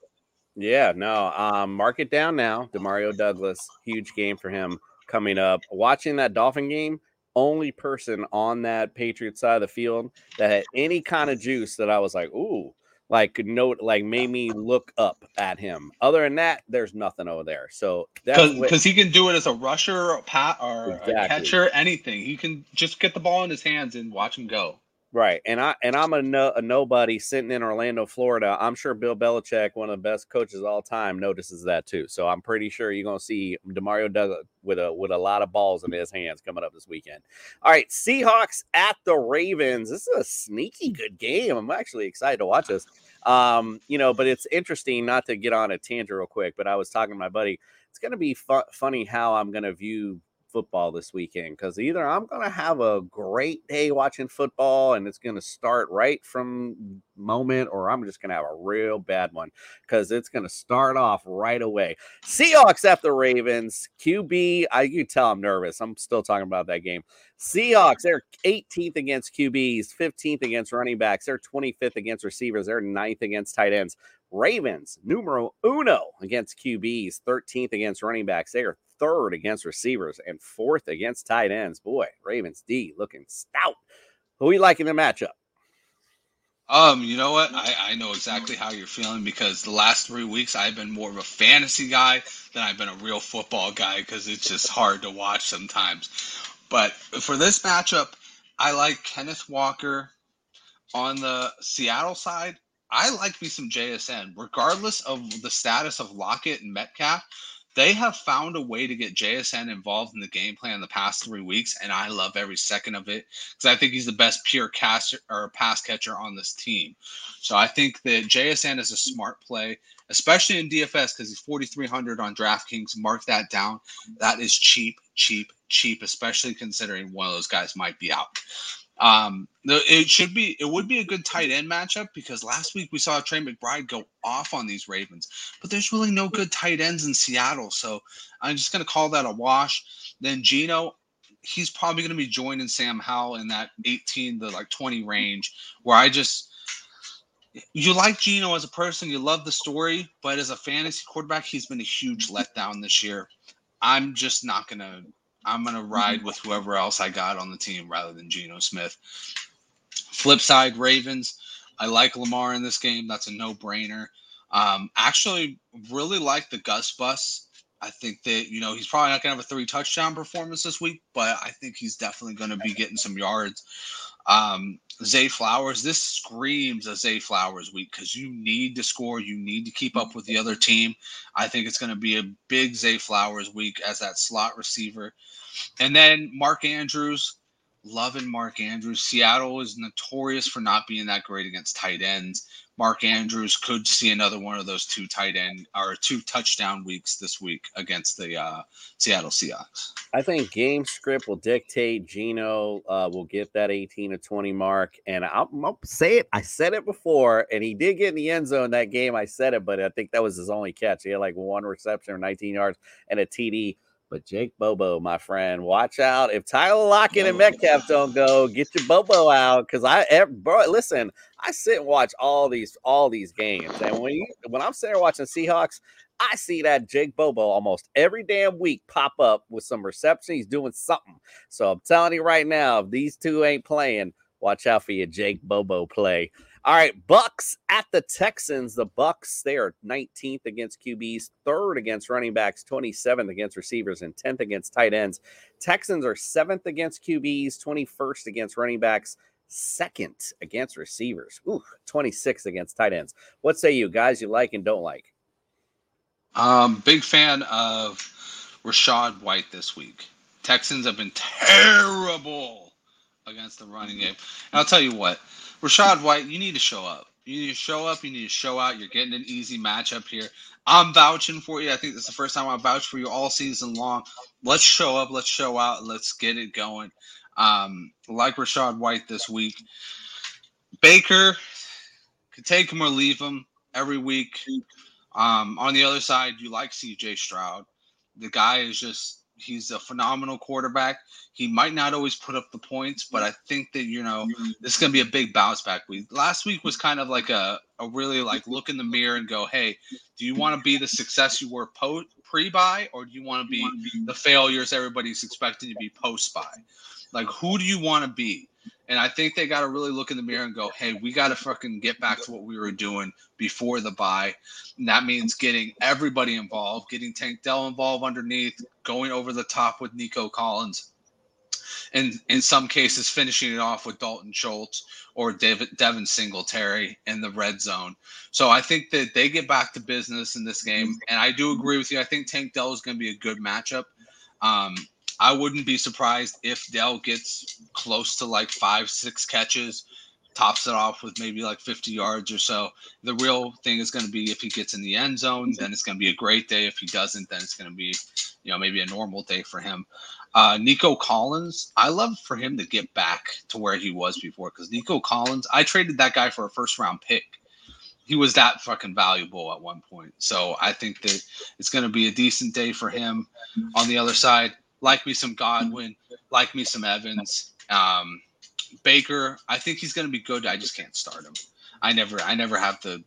Yeah, no, mark it down now. DeMario Douglas, huge game for him coming up. Watching that Dolphin game, only person on that Patriots side of the field that had any kind of juice that I was like, ooh, made me look up at him. Other than that, there's nothing over there. So because he can do it as a rusher, or a pat, or a catcher, anything. He can just get the ball in his hands and watch him go. Right, and I'm a nobody sitting in Orlando, Florida. I'm sure Bill Belichick, one of the best coaches of all time, notices that too. So I'm pretty sure you're gonna see DeMario Douglas with a lot of balls in his hands coming up this weekend. All right, Seahawks at the Ravens. This is a sneaky good game. I'm actually excited to watch this. But it's interesting, not to get on a tangent real quick, but I was talking to my buddy. It's gonna be funny how I'm gonna view football this weekend, because either I'm going to have a great day watching football and it's going to start right from moment, or I'm just going to have a real bad one because it's going to start off right away. Seahawks at the Ravens. QB, you tell I'm nervous. I'm still talking about that game. Seahawks, they're 18th against QBs, 15th against running backs. They're 25th against receivers. They're 9th against tight ends. Ravens, numero uno against QBs, 13th against running backs. They are 3rd against receivers and 4th against tight ends. Boy, Ravens D looking stout. Who are you liking the matchup? You know what? I know exactly how you're feeling, because the last 3 weeks I've been more of a fantasy guy than I've been a real football guy, because it's just hard to watch sometimes. But for this matchup, I like Kenneth Walker on the Seattle side. I like me some JSN. Regardless of the status of Lockett and Metcalf, they have found a way to get JSN involved in the game plan in the past 3 weeks, and I love every second of it, because I think he's the best pure pass catcher on this team. So I think that JSN is a smart play, especially in DFS, because he's 4,300 on DraftKings. Mark that down. That is cheap, especially considering one of those guys might be out. It would be a good tight end matchup, because last week we saw Trey McBride go off on these Ravens, but there's really no good tight ends in Seattle. So I'm just going to call that a wash. Then Geno, he's probably going to be joining Sam Howell in that 18 to like 20 range, where you like Geno as a person, you love the story, but as a fantasy quarterback, he's been a huge letdown this year. I'm going to ride with whoever else I got on the team rather than Geno Smith. Flip side, Ravens. I like Lamar in this game. That's a no-brainer. Actually, really like the Gus Bus. I think that, he's probably not going to have a 3-touchdown performance this week, but I think he's definitely going to be getting some yards. Zay Flowers. This screams a Zay Flowers week, because you need to score. You need to keep up with the other team. I think it's going to be a big Zay Flowers week as that slot receiver. And then Mark Andrews. Loving Mark Andrews. Seattle is notorious for not being that great against tight ends. Mark Andrews could see another one of those 2 touchdown weeks this week against the Seattle Seahawks. I think game script will dictate. Geno will get that 18 to 20 mark. And I'll say it. I said it before, and he did get in the end zone that game. I said it, but I think that was his only catch. He had like one reception or 19 yards and a TD. But Jake Bobo, my friend, watch out. If Tyler Lockett and Metcalf don't go, get your Bobo out. Because I sit and watch all these games. And when I'm sitting there watching Seahawks, I see that Jake Bobo almost every damn week pop up with some reception. He's doing something. So I'm telling you right now, if these two ain't playing, watch out for your Jake Bobo play. All right, Bucks at the Texans. The Bucks, they are 19th against QBs, 3rd against running backs, 27th against receivers, and 10th against tight ends. Texans are 7th against QBs, 21st against running backs, 2nd against receivers. 26th against tight ends. What say you guys? You like and don't like? Big fan of Rachaad White this week. Texans have been terrible against the running game. And I'll tell you what. Rachaad White, you need to show up. You need to show up. You need to show out. You're getting an easy matchup here. I'm vouching for you. I think this is the first time I've vouched for you all season long. Let's show up. Let's show out. Let's get it going. Like Rachaad White this week. Baker, could take him or leave him every week. On the other side, you like C.J. Stroud. The guy is just – he's a phenomenal quarterback. He might not always put up the points, but I think that, this is going to be a big bounce back week. Last week was kind of like a really like look in the mirror and go, hey, do you want to be the success you were pre-buy, or do you want to be the failures everybody's expecting to be post-buy? Like, who do you want to be? And I think they got to really look in the mirror and go, hey, we got to fucking get back to what we were doing before the bye. And that means getting everybody involved, getting Tank Dell involved underneath, going over the top with Nico Collins, and in some cases finishing it off with Dalton Schultz or Devin Singletary in the red zone. So I think that they get back to business in this game. And I do agree with you. I think Tank Dell is going to be a good matchup. I wouldn't be surprised if Dell gets close to like 5-6 catches, tops it off with maybe like 50 yards or so. The real thing is going to be if he gets in the end zone, then it's going to be a great day. If he doesn't, then it's going to be, you know, maybe a normal day for him. Nico Collins, I love for him to get back to where he was before, because Nico Collins, I traded that guy for a first-round pick. He was that fucking valuable at one point. So I think that it's going to be a decent day for him. On the other side, like me some Godwin, like me some Evans. Baker, I think he's going to be good. I just can't start him. I never have the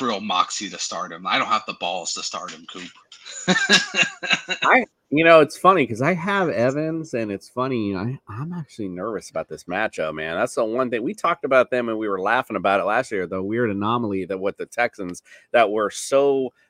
real moxie to start him. I don't have the balls to start him, Coop. It's funny because I have Evans, and it's funny. I'm actually nervous about this matchup, man. That's the one thing. We talked about them, and we were laughing about it last year, the weird anomaly that what the Texans that were so –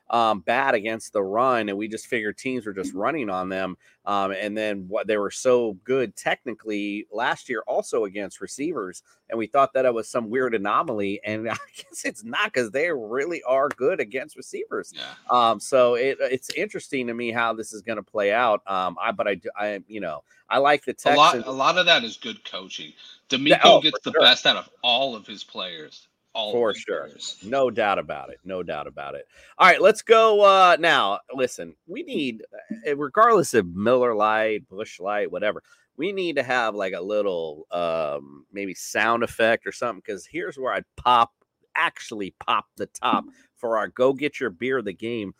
bad against the run, and we just figured teams were just running on them. And then what they were so good technically last year also against receivers, and we thought that it was some weird anomaly, and I guess it's not, because they really are good against receivers. Yeah. So it's interesting to me how this is going to play out. I like the Texans. A lot of that is good coaching. D'Amico gets the best out of all of his players. For sure. No doubt about it. All right, let's go now. Listen, we need, regardless of Miller Lite, Bush Light, whatever, we need to have like a little maybe sound effect or something, because here's where I'd pop the top for our Go Get Your Beer the Game.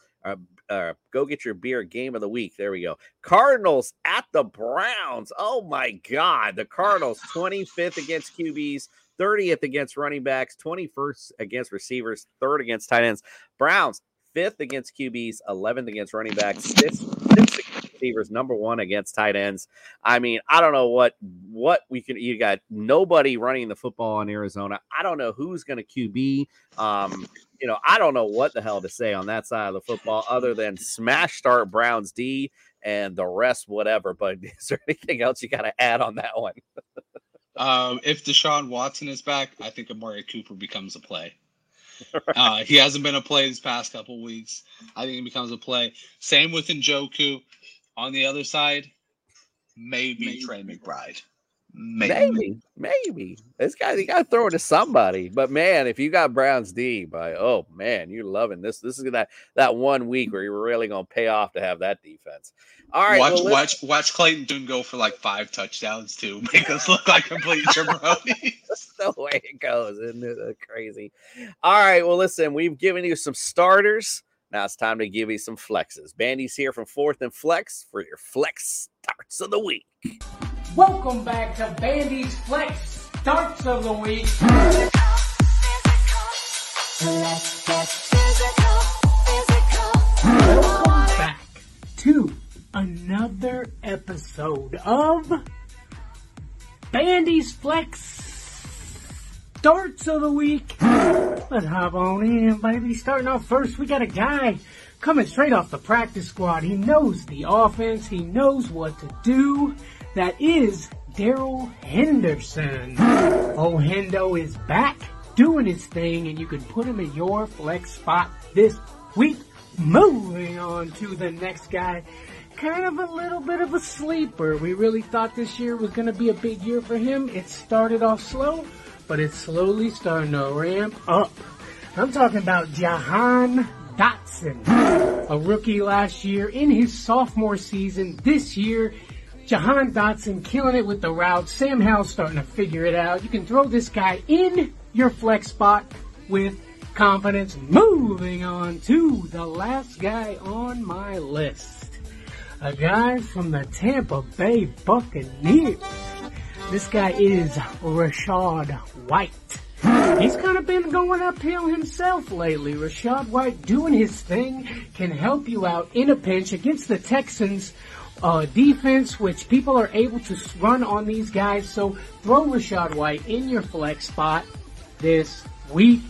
Go Get Your Beer Game of the Week. There we go. Cardinals at the Browns. Oh, my God. The Cardinals, 25th against QBs, 30th against running backs, 21st against receivers, 3rd against tight ends. Browns, 5th against QBs, 11th against running backs, 6th against receivers, number 1 against tight ends. I mean, I don't know what we can – you got nobody running the football in Arizona. I don't know who's going to QB. I don't know what the hell to say on that side of the football other than smash start Browns D and the rest whatever. But is there anything else you got to add on that one? If Deshaun Watson is back, I think Amari Cooper becomes a play. He hasn't been a play these past couple weeks. I think he becomes a play. Same with Njoku. On the other side, maybe Trey McBride. Maybe. This guy, you got to throw it to somebody. But, man, if you got Browns D, you're loving this. This is that 1 week where you're really going to pay off to have that defense. All right. Watch Clayton Dune go for like 5 touchdowns, too. Make us look like complete jabronis. That's the way it goes. Isn't it crazy? All right. Well, listen, we've given you some starters. Now it's time to give you some flexes. Bandy's here from 4th and Flex for your Flex Starts of the Week. Welcome back to Bandy's Flex Starts of the Week. Let's get physical. Welcome back to another episode of Bandy's Flex Starts of the Week. Let's hop on in, baby. Starting off first, we got a guy coming straight off the practice squad. He knows the offense. He knows what to do. That is Daryl Henderson. Oh, Hendo is back doing his thing, and you can put him in your flex spot this week. Moving on to the next guy. Kind of a little bit of a sleeper. We really thought this year was going to be a big year for him. It started off slow, but it's slowly starting to ramp up. I'm talking about Jahan Dotson. A rookie last year in his sophomore season. This year, Jahan Dotson killing it with the route. Sam Howell's starting to figure it out. You can throw this guy in your flex spot with confidence. Moving on to the last guy on my list. A guy from the Tampa Bay Buccaneers. This guy is Rachaad White. He's kind of been going uphill himself lately. Rachaad White doing his thing can help you out in a pinch against the Texans. defense, which people are able to run on these guys. So throw Rachaad White in your flex spot this week.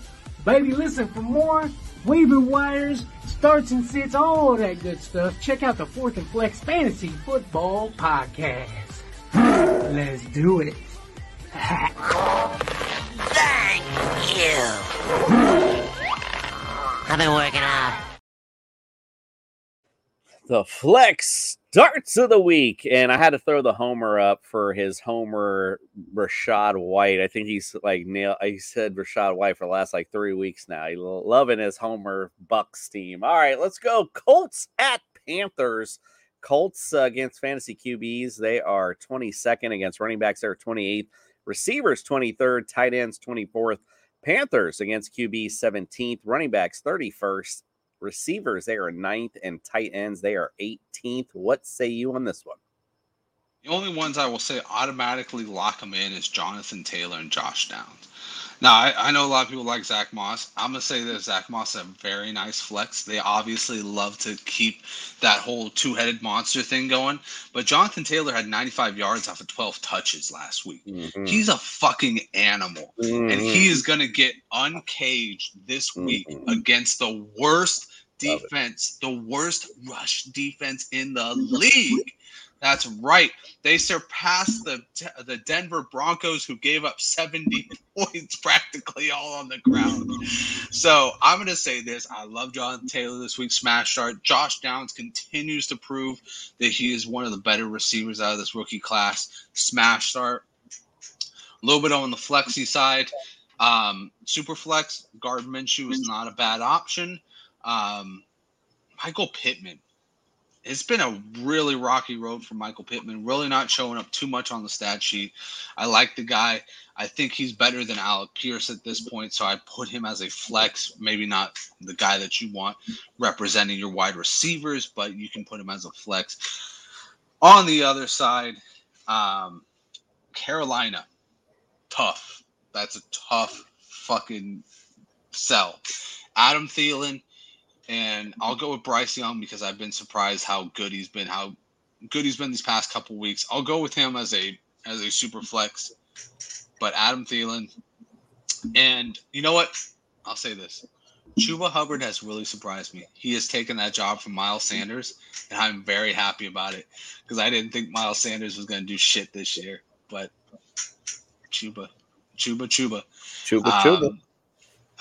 Baby, listen, for more waiver wires, starts and sits, all that good stuff, check out the Fourth and Flex Fantasy Football Podcast. Let's do it. Thank you. I've been working out. The flex starts of the week, and I had to throw the homer up for his homer, Rachaad White. I think he's like nailed. I said Rachaad White for the last 3 weeks now. He's loving his homer Bucks team. All right, let's go. Colts at Panthers. Colts against fantasy QBs. They are 22nd against running backs. They're 28th. Receivers 23rd. Tight ends 24th. Panthers against QB 17th. Running backs 31st. Receivers, they are 9th, and tight ends, they are 18th. What say you on this one? The only ones I will say automatically lock them in is Jonathan Taylor and Josh Downs. Now, I know a lot of people like Zach Moss. I'm going to say that Zach Moss is a very nice flex. They obviously love to keep that whole two-headed monster thing going. But Jonathan Taylor had 95 yards off of 12 touches last week. Mm-hmm. He's a fucking animal. Mm-hmm. And he is going to get uncaged this week against the worst defense, the worst rush defense in the league. That's right. They surpassed the Denver Broncos, who gave up 70 points practically all on the ground. So I'm going to say this. I love Jonathan Taylor this week. Smash start. Josh Downs continues to prove that he is one of the better receivers out of this rookie class. Smash start. A little bit on the flexy side. Super flex. Gardner Minshew is not a bad option. Michael Pittman. It's been a really rocky road for Michael Pittman, really not showing up too much on the stat sheet. I like the guy. I think he's better than Alec Pierce at this point, so I put him as a flex, maybe not the guy that you want representing your wide receivers, but you can put him as a flex. On the other side, Carolina, tough. That's a tough fucking sell. Adam Thielen. And I'll go with Bryce Young because I've been surprised how good he's been these past couple weeks. I'll go with him as a super flex, but Adam Thielen. And you know what? I'll say this. Chuba Hubbard has really surprised me. He has taken that job from Miles Sanders, and I'm very happy about it because I didn't think Miles Sanders was going to do shit this year. But Chuba.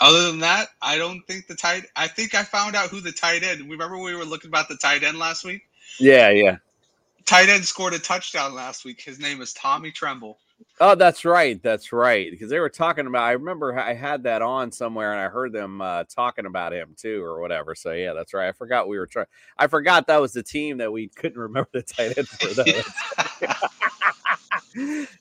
Other than that, I don't think I think I found out who the tight end. Remember we were looking about the tight end last week? Yeah. Tight end scored a touchdown last week. His name is Tommy Tremble. Oh, that's right. Because they were talking about. I remember I had that on somewhere, and I heard them talking about him too, or whatever. So yeah, that's right. I forgot that was the team that we couldn't remember the tight end for.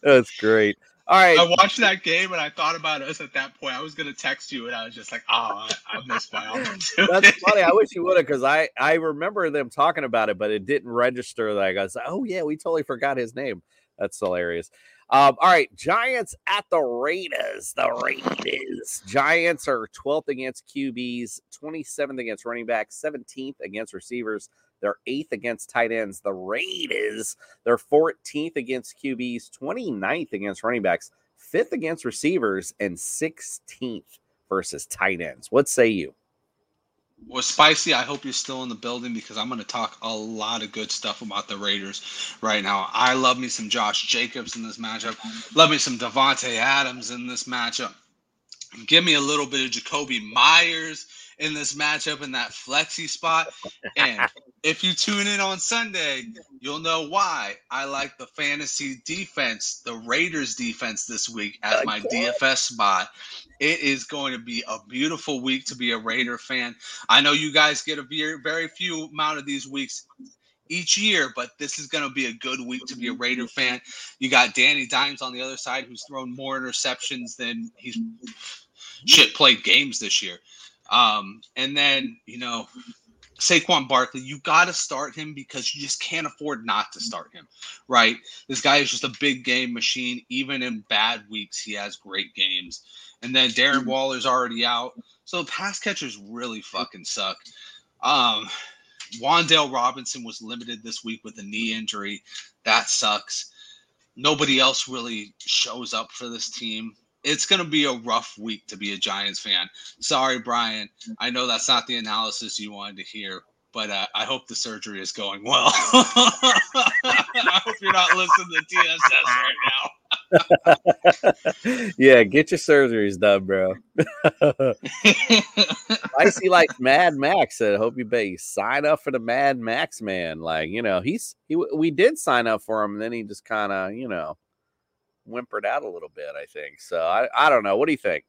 That's great. All right. I watched that game and I thought about us at that point. I was going to text you and I was just like, I missed my opportunity. That's funny. I wish you would have, because I remember them talking about it, but it didn't register. Like I was like, oh, yeah, we totally forgot his name. That's hilarious. All right. Giants at the Raiders. The Raiders. Giants are 12th against QBs, 27th against running backs, 17th against receivers. They're 8th against tight ends. The Raiders, they're 14th against QBs, 29th against running backs, 5th against receivers, and 16th versus tight ends. What say you? Well, Spicy, I hope you're still in the building because I'm going to talk a lot of good stuff about the Raiders right now. I love me some Josh Jacobs in this matchup. Love me some Davante Adams in this matchup. Give me a little bit of Jacoby Myers in this matchup in that flexy spot. And if you tune in on Sunday, you'll know why I like the fantasy defense, the Raiders defense this week as my DFS spot. It is going to be a beautiful week to be a Raider fan. I know you guys get a very few amount of these weeks each year, but this is going to be a good week to be a Raider fan. You got Danny Dimes on the other side, who's thrown more interceptions than he's played games this year. And then, you know, Saquon Barkley, you got to start him because you just can't afford not to start him, right? This guy is just a big game machine. Even in bad weeks, he has great games. And then Darren Waller's already out. So the pass catchers really fucking suck. Wandale Robinson was limited this week with a knee injury. That sucks. Nobody else really shows up for this team. It's going to be a rough week to be a Giants fan. Sorry, Brian. I know that's not the analysis you wanted to hear, but I hope the surgery is going well. I hope you're not listening to TSS right now. Yeah, get your surgeries done, bro. I see, like, Mad Max said, hope you bet you sign up for the Mad Max, man. Like, you know, we did sign up for him, and then he just kind of, you know, whimpered out a little bit, I think. So I don't know. What do you think?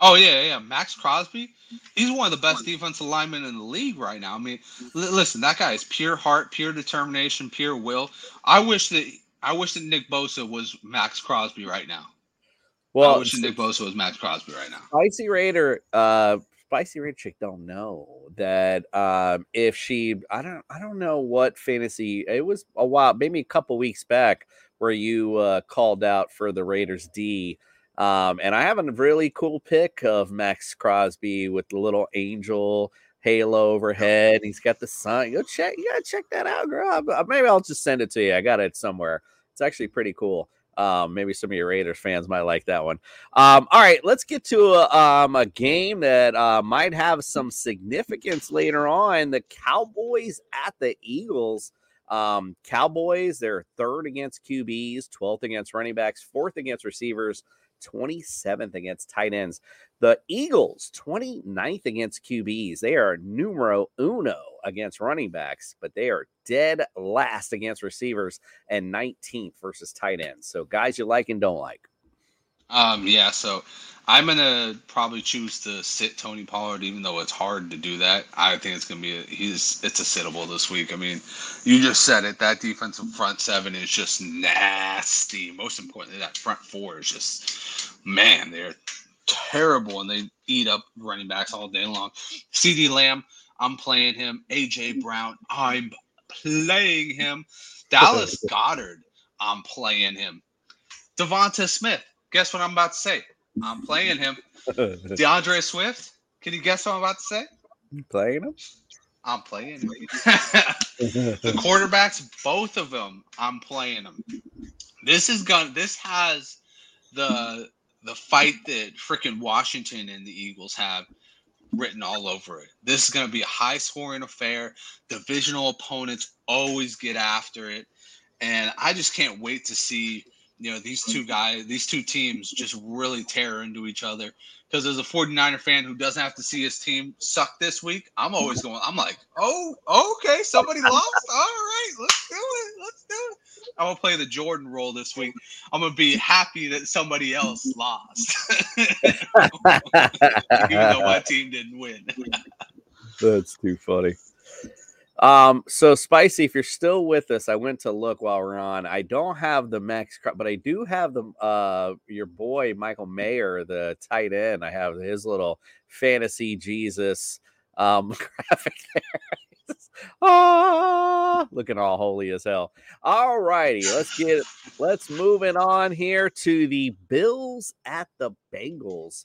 Oh, yeah. Max Crosby, he's one of the best defensive linemen in the league right now. I mean, listen, that guy is pure heart, pure determination, pure will. I wish that Nick Bosa was Max Crosby right now. Well, I wish Nick Bosa was Max Crosby right now. Spicy Raider chick don't know that if she – I don't know what fantasy – it was a while, maybe a couple weeks back where you called out for the Raiders D. And I have a really cool pic of Max Crosby with the little angel halo overhead. He's got the sun. You gotta check that out, girl. Maybe I'll just send it to you. I got it somewhere. It's actually pretty cool. Maybe some of your Raiders fans might like that one. All right, let's get to a game that might have some significance later on. The Cowboys at the Eagles. Cowboys, they're third against QBs, 12th against running backs, fourth against receivers, 27th against tight ends. The Eagles, 29th against QBs. They are numero uno against running backs, but they are dead last against receivers and 19th versus tight ends. So guys you like and don't like. Yeah, so I'm going to probably choose to sit Tony Pollard, even though it's hard to do that. I think it's going to be it's a sittable this week. I mean, you just said it. That defensive front seven is just nasty. Most importantly, that front four is just, man, they're terrible, and they eat up running backs all day long. CeeDee Lamb, I'm playing him. A.J. Brown, I'm playing him. Dallas Goedert, I'm playing him. Devonta Smith. Guess what I'm about to say? I'm playing him. DeAndre Swift. Can you guess what I'm about to say? You playing him? I'm playing him. The quarterbacks, both of them, I'm playing them. This has the fight that freaking Washington and the Eagles have written all over it. This is going to be a high-scoring affair. Divisional opponents always get after it. And I just can't wait to see – you know, these two teams just really tear into each other. Because as a 49er fan who doesn't have to see his team suck this week, I'm like, oh, okay, somebody lost. All right, let's do it. I'm going to play the Jordan role this week. I'm going to be happy that somebody else lost. Even though my team didn't win. That's too funny. So Spicy, if you're still with us, I went to look while we're on. I don't have the Max, but I do have the your boy Michael Mayer, the tight end. I have his little fantasy Jesus graphic there. Looking all holy as hell. All righty, let's moving on here to the Bills at the Bengals.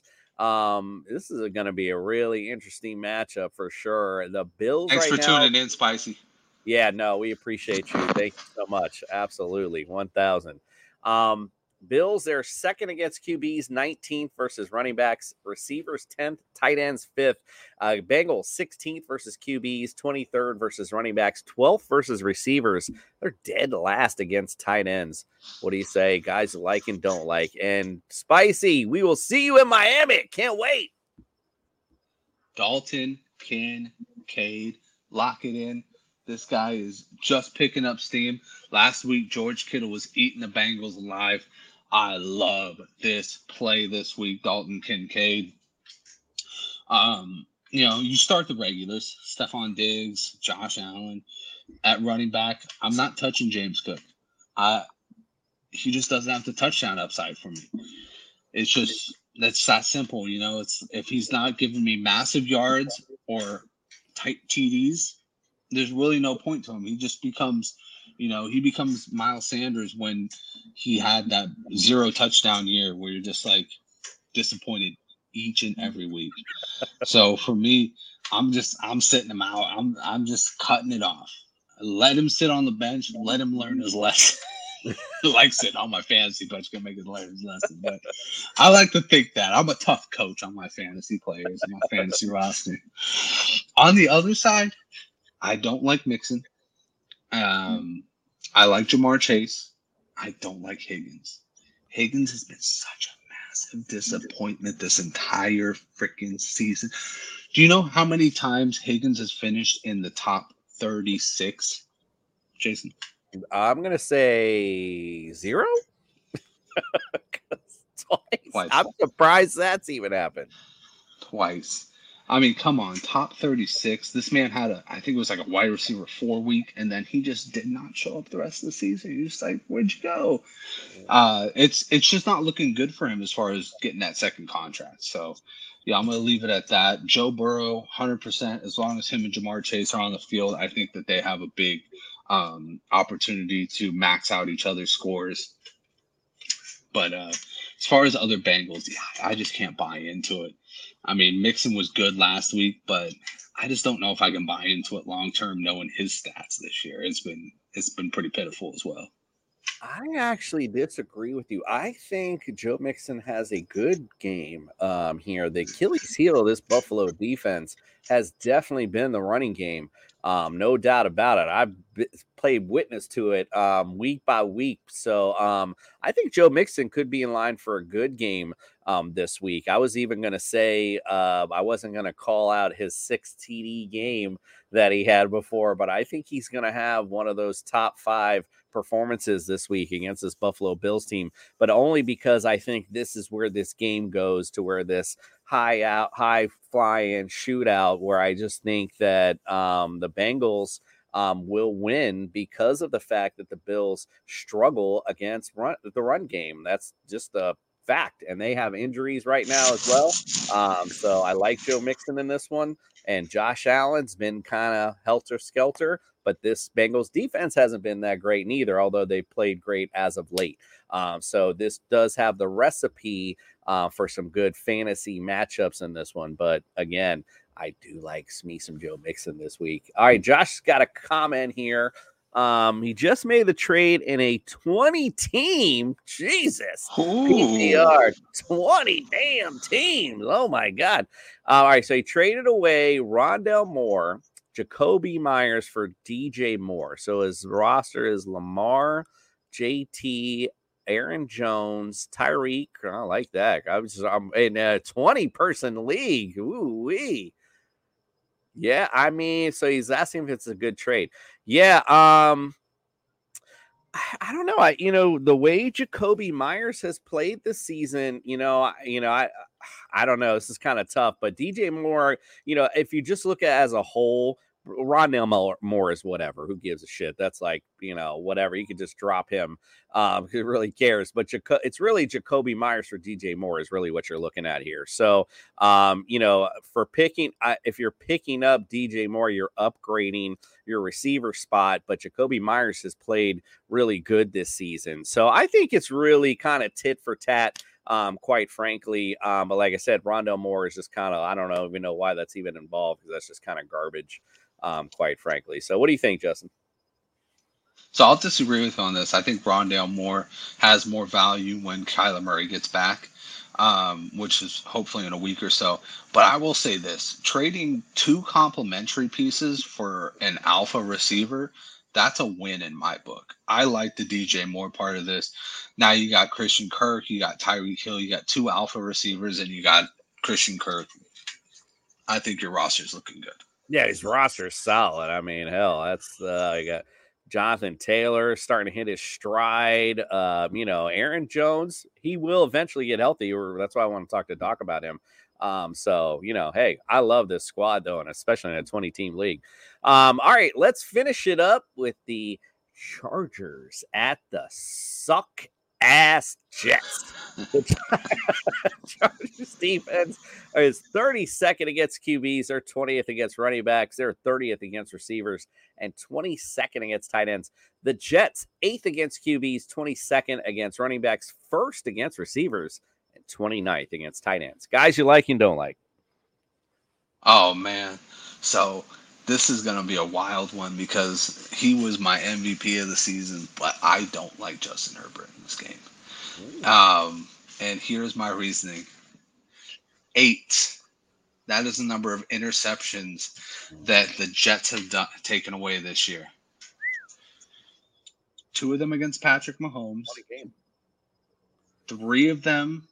This is going to be a really interesting matchup for sure. The Bills. Thanks for tuning in, Spicy. Yeah, no, we appreciate you. Thank you so much. Absolutely, 1,000. Bills, they're second against QBs, 19th versus running backs, receivers 10th, tight ends 5th. Bengals 16th versus QBs, 23rd versus running backs, 12th versus receivers. They're dead last against tight ends. What do you say? Guys like and don't like. And Spicy, we will see you in Miami. Can't wait. Dalton Kincaid, lock it in. This guy is just picking up steam. Last week, George Kittle was eating the Bengals alive. I love this play this week, Dalton Kincaid. You know, you start the regulars, Stephon Diggs, Josh Allen. At running back, I'm not touching James Cook. He just doesn't have the touchdown upside for me. It's just that's that simple. You know, it's if he's not giving me massive yards or tight TDs, there's really no point to him. He just becomes, you know, he becomes Miles Sanders when he had that zero touchdown year where you're just like disappointed each and every week. So for me, I'm sitting him out. I'm just cutting it off. Let him sit on the bench. Let him learn his lesson. Like sitting on my fantasy bench, gonna make his learn his lesson. But I like to think that I'm a tough coach on my fantasy players and my fantasy roster. On the other side, I don't like Mixon. I like Jamar Chase. I don't like Higgins. Higgins has been such a massive disappointment this entire freaking season. Do you know how many times Higgins has finished in the top 36, Jason? I'm going to say 0. Twice. I'm surprised that's even happened. Twice. I mean, come on, top 36. This man had I think it was like a wide receiver 4 week, and then he just did not show up the rest of the season. You're just like, where'd you go? It's just not looking good for him as far as getting that second contract. So, yeah, I'm going to leave it at that. Joe Burrow, 100%. As long as him and Jamar Chase are on the field, I think that they have a big opportunity to max out each other's scores. But as far as other Bengals, yeah, I just can't buy into it. I mean, Mixon was good last week, but I just don't know if I can buy into it long term, knowing his stats this year. It's been pretty pitiful as well. I actually disagree with you. I think Joe Mixon has a good game here. The Achilles heel of this Buffalo defense has definitely been the running game. No doubt about it. I've played witness to it week by week. So I think Joe Mixon could be in line for a good game this week. I was even going to say I wasn't going to call out his 6 TD game that he had before, but I think he's going to have one of those top 5 performances this week against this Buffalo Bills team, but only because I think this is where this game goes to, where this high flying shootout, where I just think that the Bengals will win because of the fact that the Bills struggle against the run game. That's just a fact, and they have injuries right now as well. So I like Joe Mixon in this one, and Josh Allen's been kind of helter-skelter, but this Bengals defense hasn't been that great neither, although they played great as of late. So this does have the recipe for some good fantasy matchups in this one. But again, I do like me some Joe Mixon this week. All right, Josh's got a comment here. He just made the trade in a 20-team. Jesus. Ooh. PPR, 20 damn teams. Oh, my God. All right, so he traded away Rondell Moore, Jacoby Myers for DJ Moore. So his roster is Lamar, JT, Aaron Jones, Tyreek. I like that. I'm in a 20-person league. Ooh-wee. Yeah, I mean, so he's asking if it's a good trade. Yeah, I don't know. The way Jacoby Myers has played this season, I don't know. This is kind of tough, but DJ Moore, if you just look at it as a whole, Rondell Moore is whatever. Who gives a shit? That's like, whatever. You could just drop him. Who really cares? But it's really Jacoby Myers for DJ Moore is really what you're looking at here. So, if you're picking up DJ Moore, you're upgrading your receiver spot. But Jacoby Myers has played really good this season. So I think it's really kind of tit for tat. Quite frankly, but like I said, Rondell Moore is just kind of, I don't know, even know why that's even involved, because that's just kind of garbage, quite frankly. So what do you think, Justin? So I'll disagree with you on this. I think Rondell Moore has more value when Kyler Murray gets back, which is hopefully in a week or so. But I will say this, trading two complementary pieces for an alpha receiver, that's a win in my book. I like the DJ Moore part of this. Now you got Christian Kirk, you got Tyreek Hill, you got two alpha receivers, and you got Christian Kirk. I think your roster's looking good. Yeah, his roster's solid. I mean, hell, that's you got Jonathan Taylor starting to hit his stride. Aaron Jones, he will eventually get healthy. That's why I want to talk to Doc about him. Hey, I love this squad though, and especially in a 20-team league. All right, let's finish it up with the Chargers at the suck-ass Jets. Chargers defense is 32nd against QBs. They're 20th against running backs. They're 30th against receivers and 22nd against tight ends. The Jets, 8th against QBs, 22nd against running backs, 1st against receivers, 29th against tight ends. Guys you like and don't like. Oh, man. So this is going to be a wild one because he was my MVP of the season, but I don't like Justin Herbert in this game. And here's my reasoning. 8. That is the number of interceptions that the Jets have taken away this year. 2 of them against Patrick Mahomes. 3 of them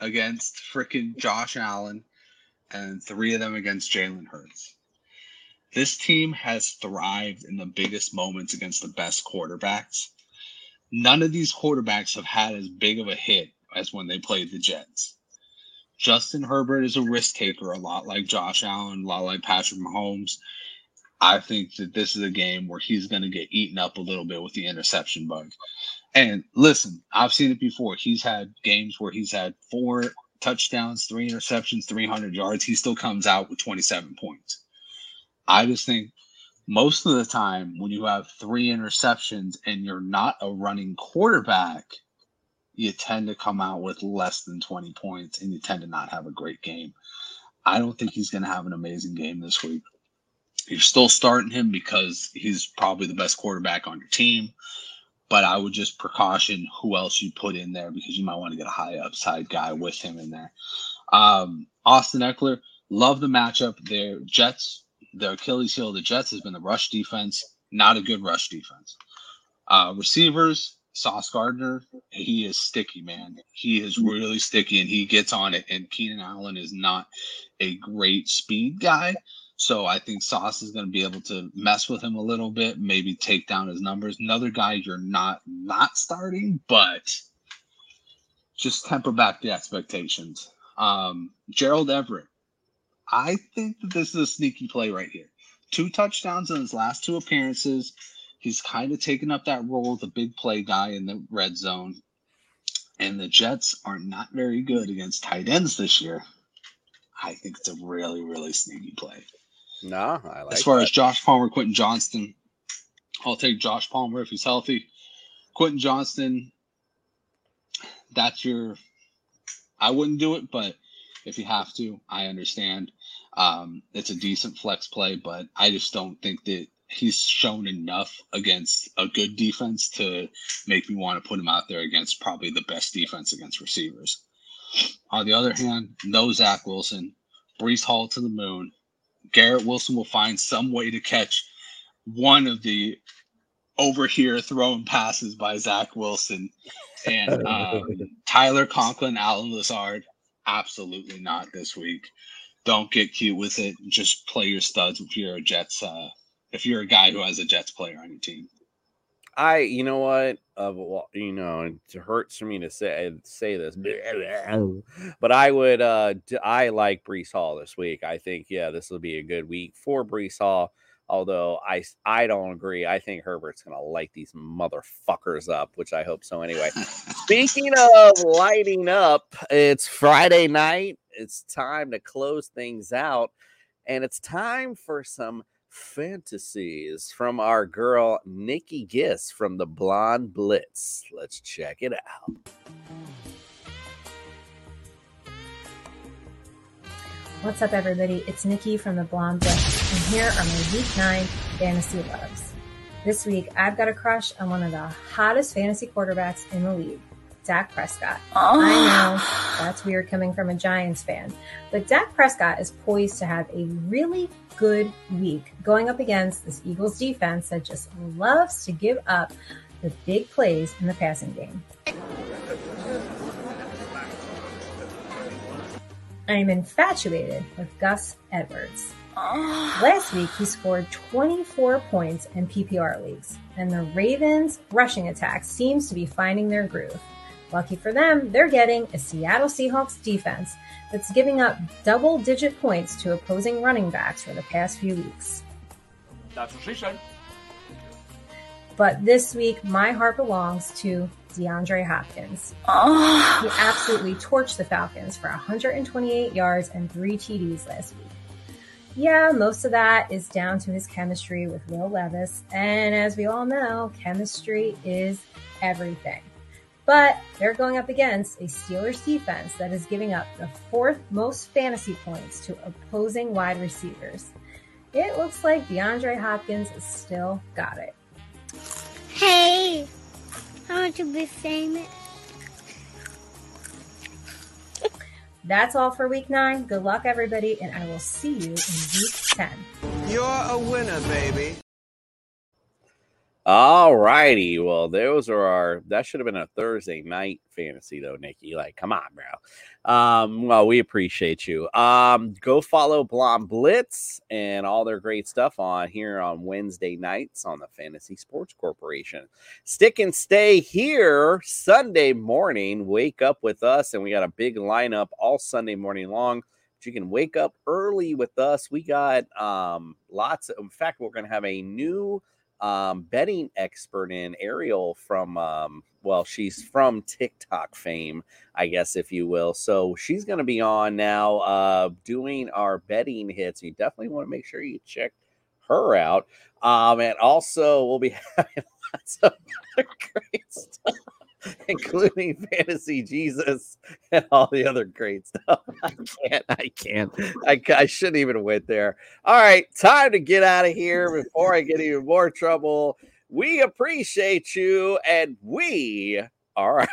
against freaking Josh Allen. And 3 of them against Jalen Hurts. This team has thrived in the biggest moments against the best quarterbacks. None of these quarterbacks have had as big of a hit as when they played the Jets. Justin Herbert is a risk taker, a lot like Josh Allen, a lot like Patrick Mahomes. I think that this is a game where he's going to get eaten up a little bit with the interception bug. And listen, I've seen it before. He's had games where he's had 4 touchdowns, 3 interceptions, 300 yards. He still comes out with 27 points. I just think most of the time when you have 3 interceptions and you're not a running quarterback, you tend to come out with less than 20 points, and you tend to not have a great game. I don't think he's going to have an amazing game this week. You're still starting him because he's probably the best quarterback on your team, but I would just precaution who else you put in there because you might want to get a high upside guy with him in there. Austin Eckler, love the matchup. Their Jets, their Achilles heel of the Jets has been the rush defense, not a good rush defense. Receivers, Sauce Gardner, he is sticky, man. He is really sticky, and he gets on it. And Keenan Allen is not a great speed guy, so I think Sauce is going to be able to mess with him a little bit, maybe take down his numbers. Another guy you're not starting, but just temper back the expectations. Gerald Everett, I think that this is a sneaky play right here. 2 touchdowns in his last 2 appearances. He's kind of taken up that role of the big play guy in the red zone. And the Jets are not very good against tight ends this year. I think it's a really, really sneaky play. No, I like it. As far as Josh Palmer, Quentin Johnston, I'll take Josh Palmer if he's healthy. Quentin Johnston, that's your – I wouldn't do it, but if you have to, I understand. It's a decent flex play, but I just don't think that he's shown enough against a good defense to make me want to put him out there against probably the best defense against receivers. On the other hand, no Zach Wilson, Breece Hall to the moon. Garrett Wilson will find some way to catch one of the over here throwing passes by Zach Wilson. And Tyler Conklin, Allen Lazard, absolutely not this week. Don't get cute with it. Just play your studs if you're a Jets if you're a guy who has a Jets player on your team. You know what? You know, it hurts for me to say this, but I would. I like Breece Hall this week. I think, yeah, this will be a good week for Breece Hall. Although I don't agree. I think Herbert's going to light these motherfuckers up, which I hope so anyway. Speaking of lighting up, it's Friday night. It's time to close things out, and it's time for some fantasies from our girl Nikki Giss from the Blonde Blitz. Let's check it out. What's up, everybody? It's Nikki from the Blonde Blitz, and here are my Week 9 fantasy loves. This week, I've got a crush on one of the hottest fantasy quarterbacks in the league, Dak Prescott. Oh. I know, that's weird coming from a Giants fan, but Dak Prescott is poised to have a really good week going up against this Eagles defense that just loves to give up the big plays in the passing game. I am infatuated with Gus Edwards. Oh. Last week, he scored 24 points in PPR leagues, and the Ravens' rushing attack seems to be finding their groove. Lucky for them, they're getting a Seattle Seahawks defense that's giving up double-digit points to opposing running backs for the past few weeks. That's what she said. But this week, my heart belongs to DeAndre Hopkins. Oh. He absolutely torched the Falcons for 128 yards and 3 TDs last week. Yeah, most of that is down to his chemistry with Will Levis, and as we all know, chemistry is everything. But they're going up against a Steelers defense that is giving up the 4th most fantasy points to opposing wide receivers. it looks like DeAndre Hopkins still got it. Hey, I want to be famous. That's all for week 9. Good luck, everybody, and I will see you in week 10. You're a winner, baby. All righty. Well, those are our – that should have been a Thursday night fantasy, though, Nikki. Like, come on, bro. Well, we appreciate you. Go follow Blonde Blitz and all their great stuff on here on Wednesday nights on the Fantasy Sports Corporation. Stick and stay here Sunday morning. Wake up with us, and we got a big lineup all Sunday morning long. You can wake up early with us. We got lots of, in fact, we're going to have a new betting expert in Ariel from, well, she's from TikTok fame, I guess, if you will. So she's going to be on now doing our betting hits. You definitely want to make sure you check her out. And also we'll be having lots of other great stuff, including Fantasy Jesus and all the other great stuff. I shouldn't even went there. All right, time to get out of here before I get even more trouble. We appreciate you, and we are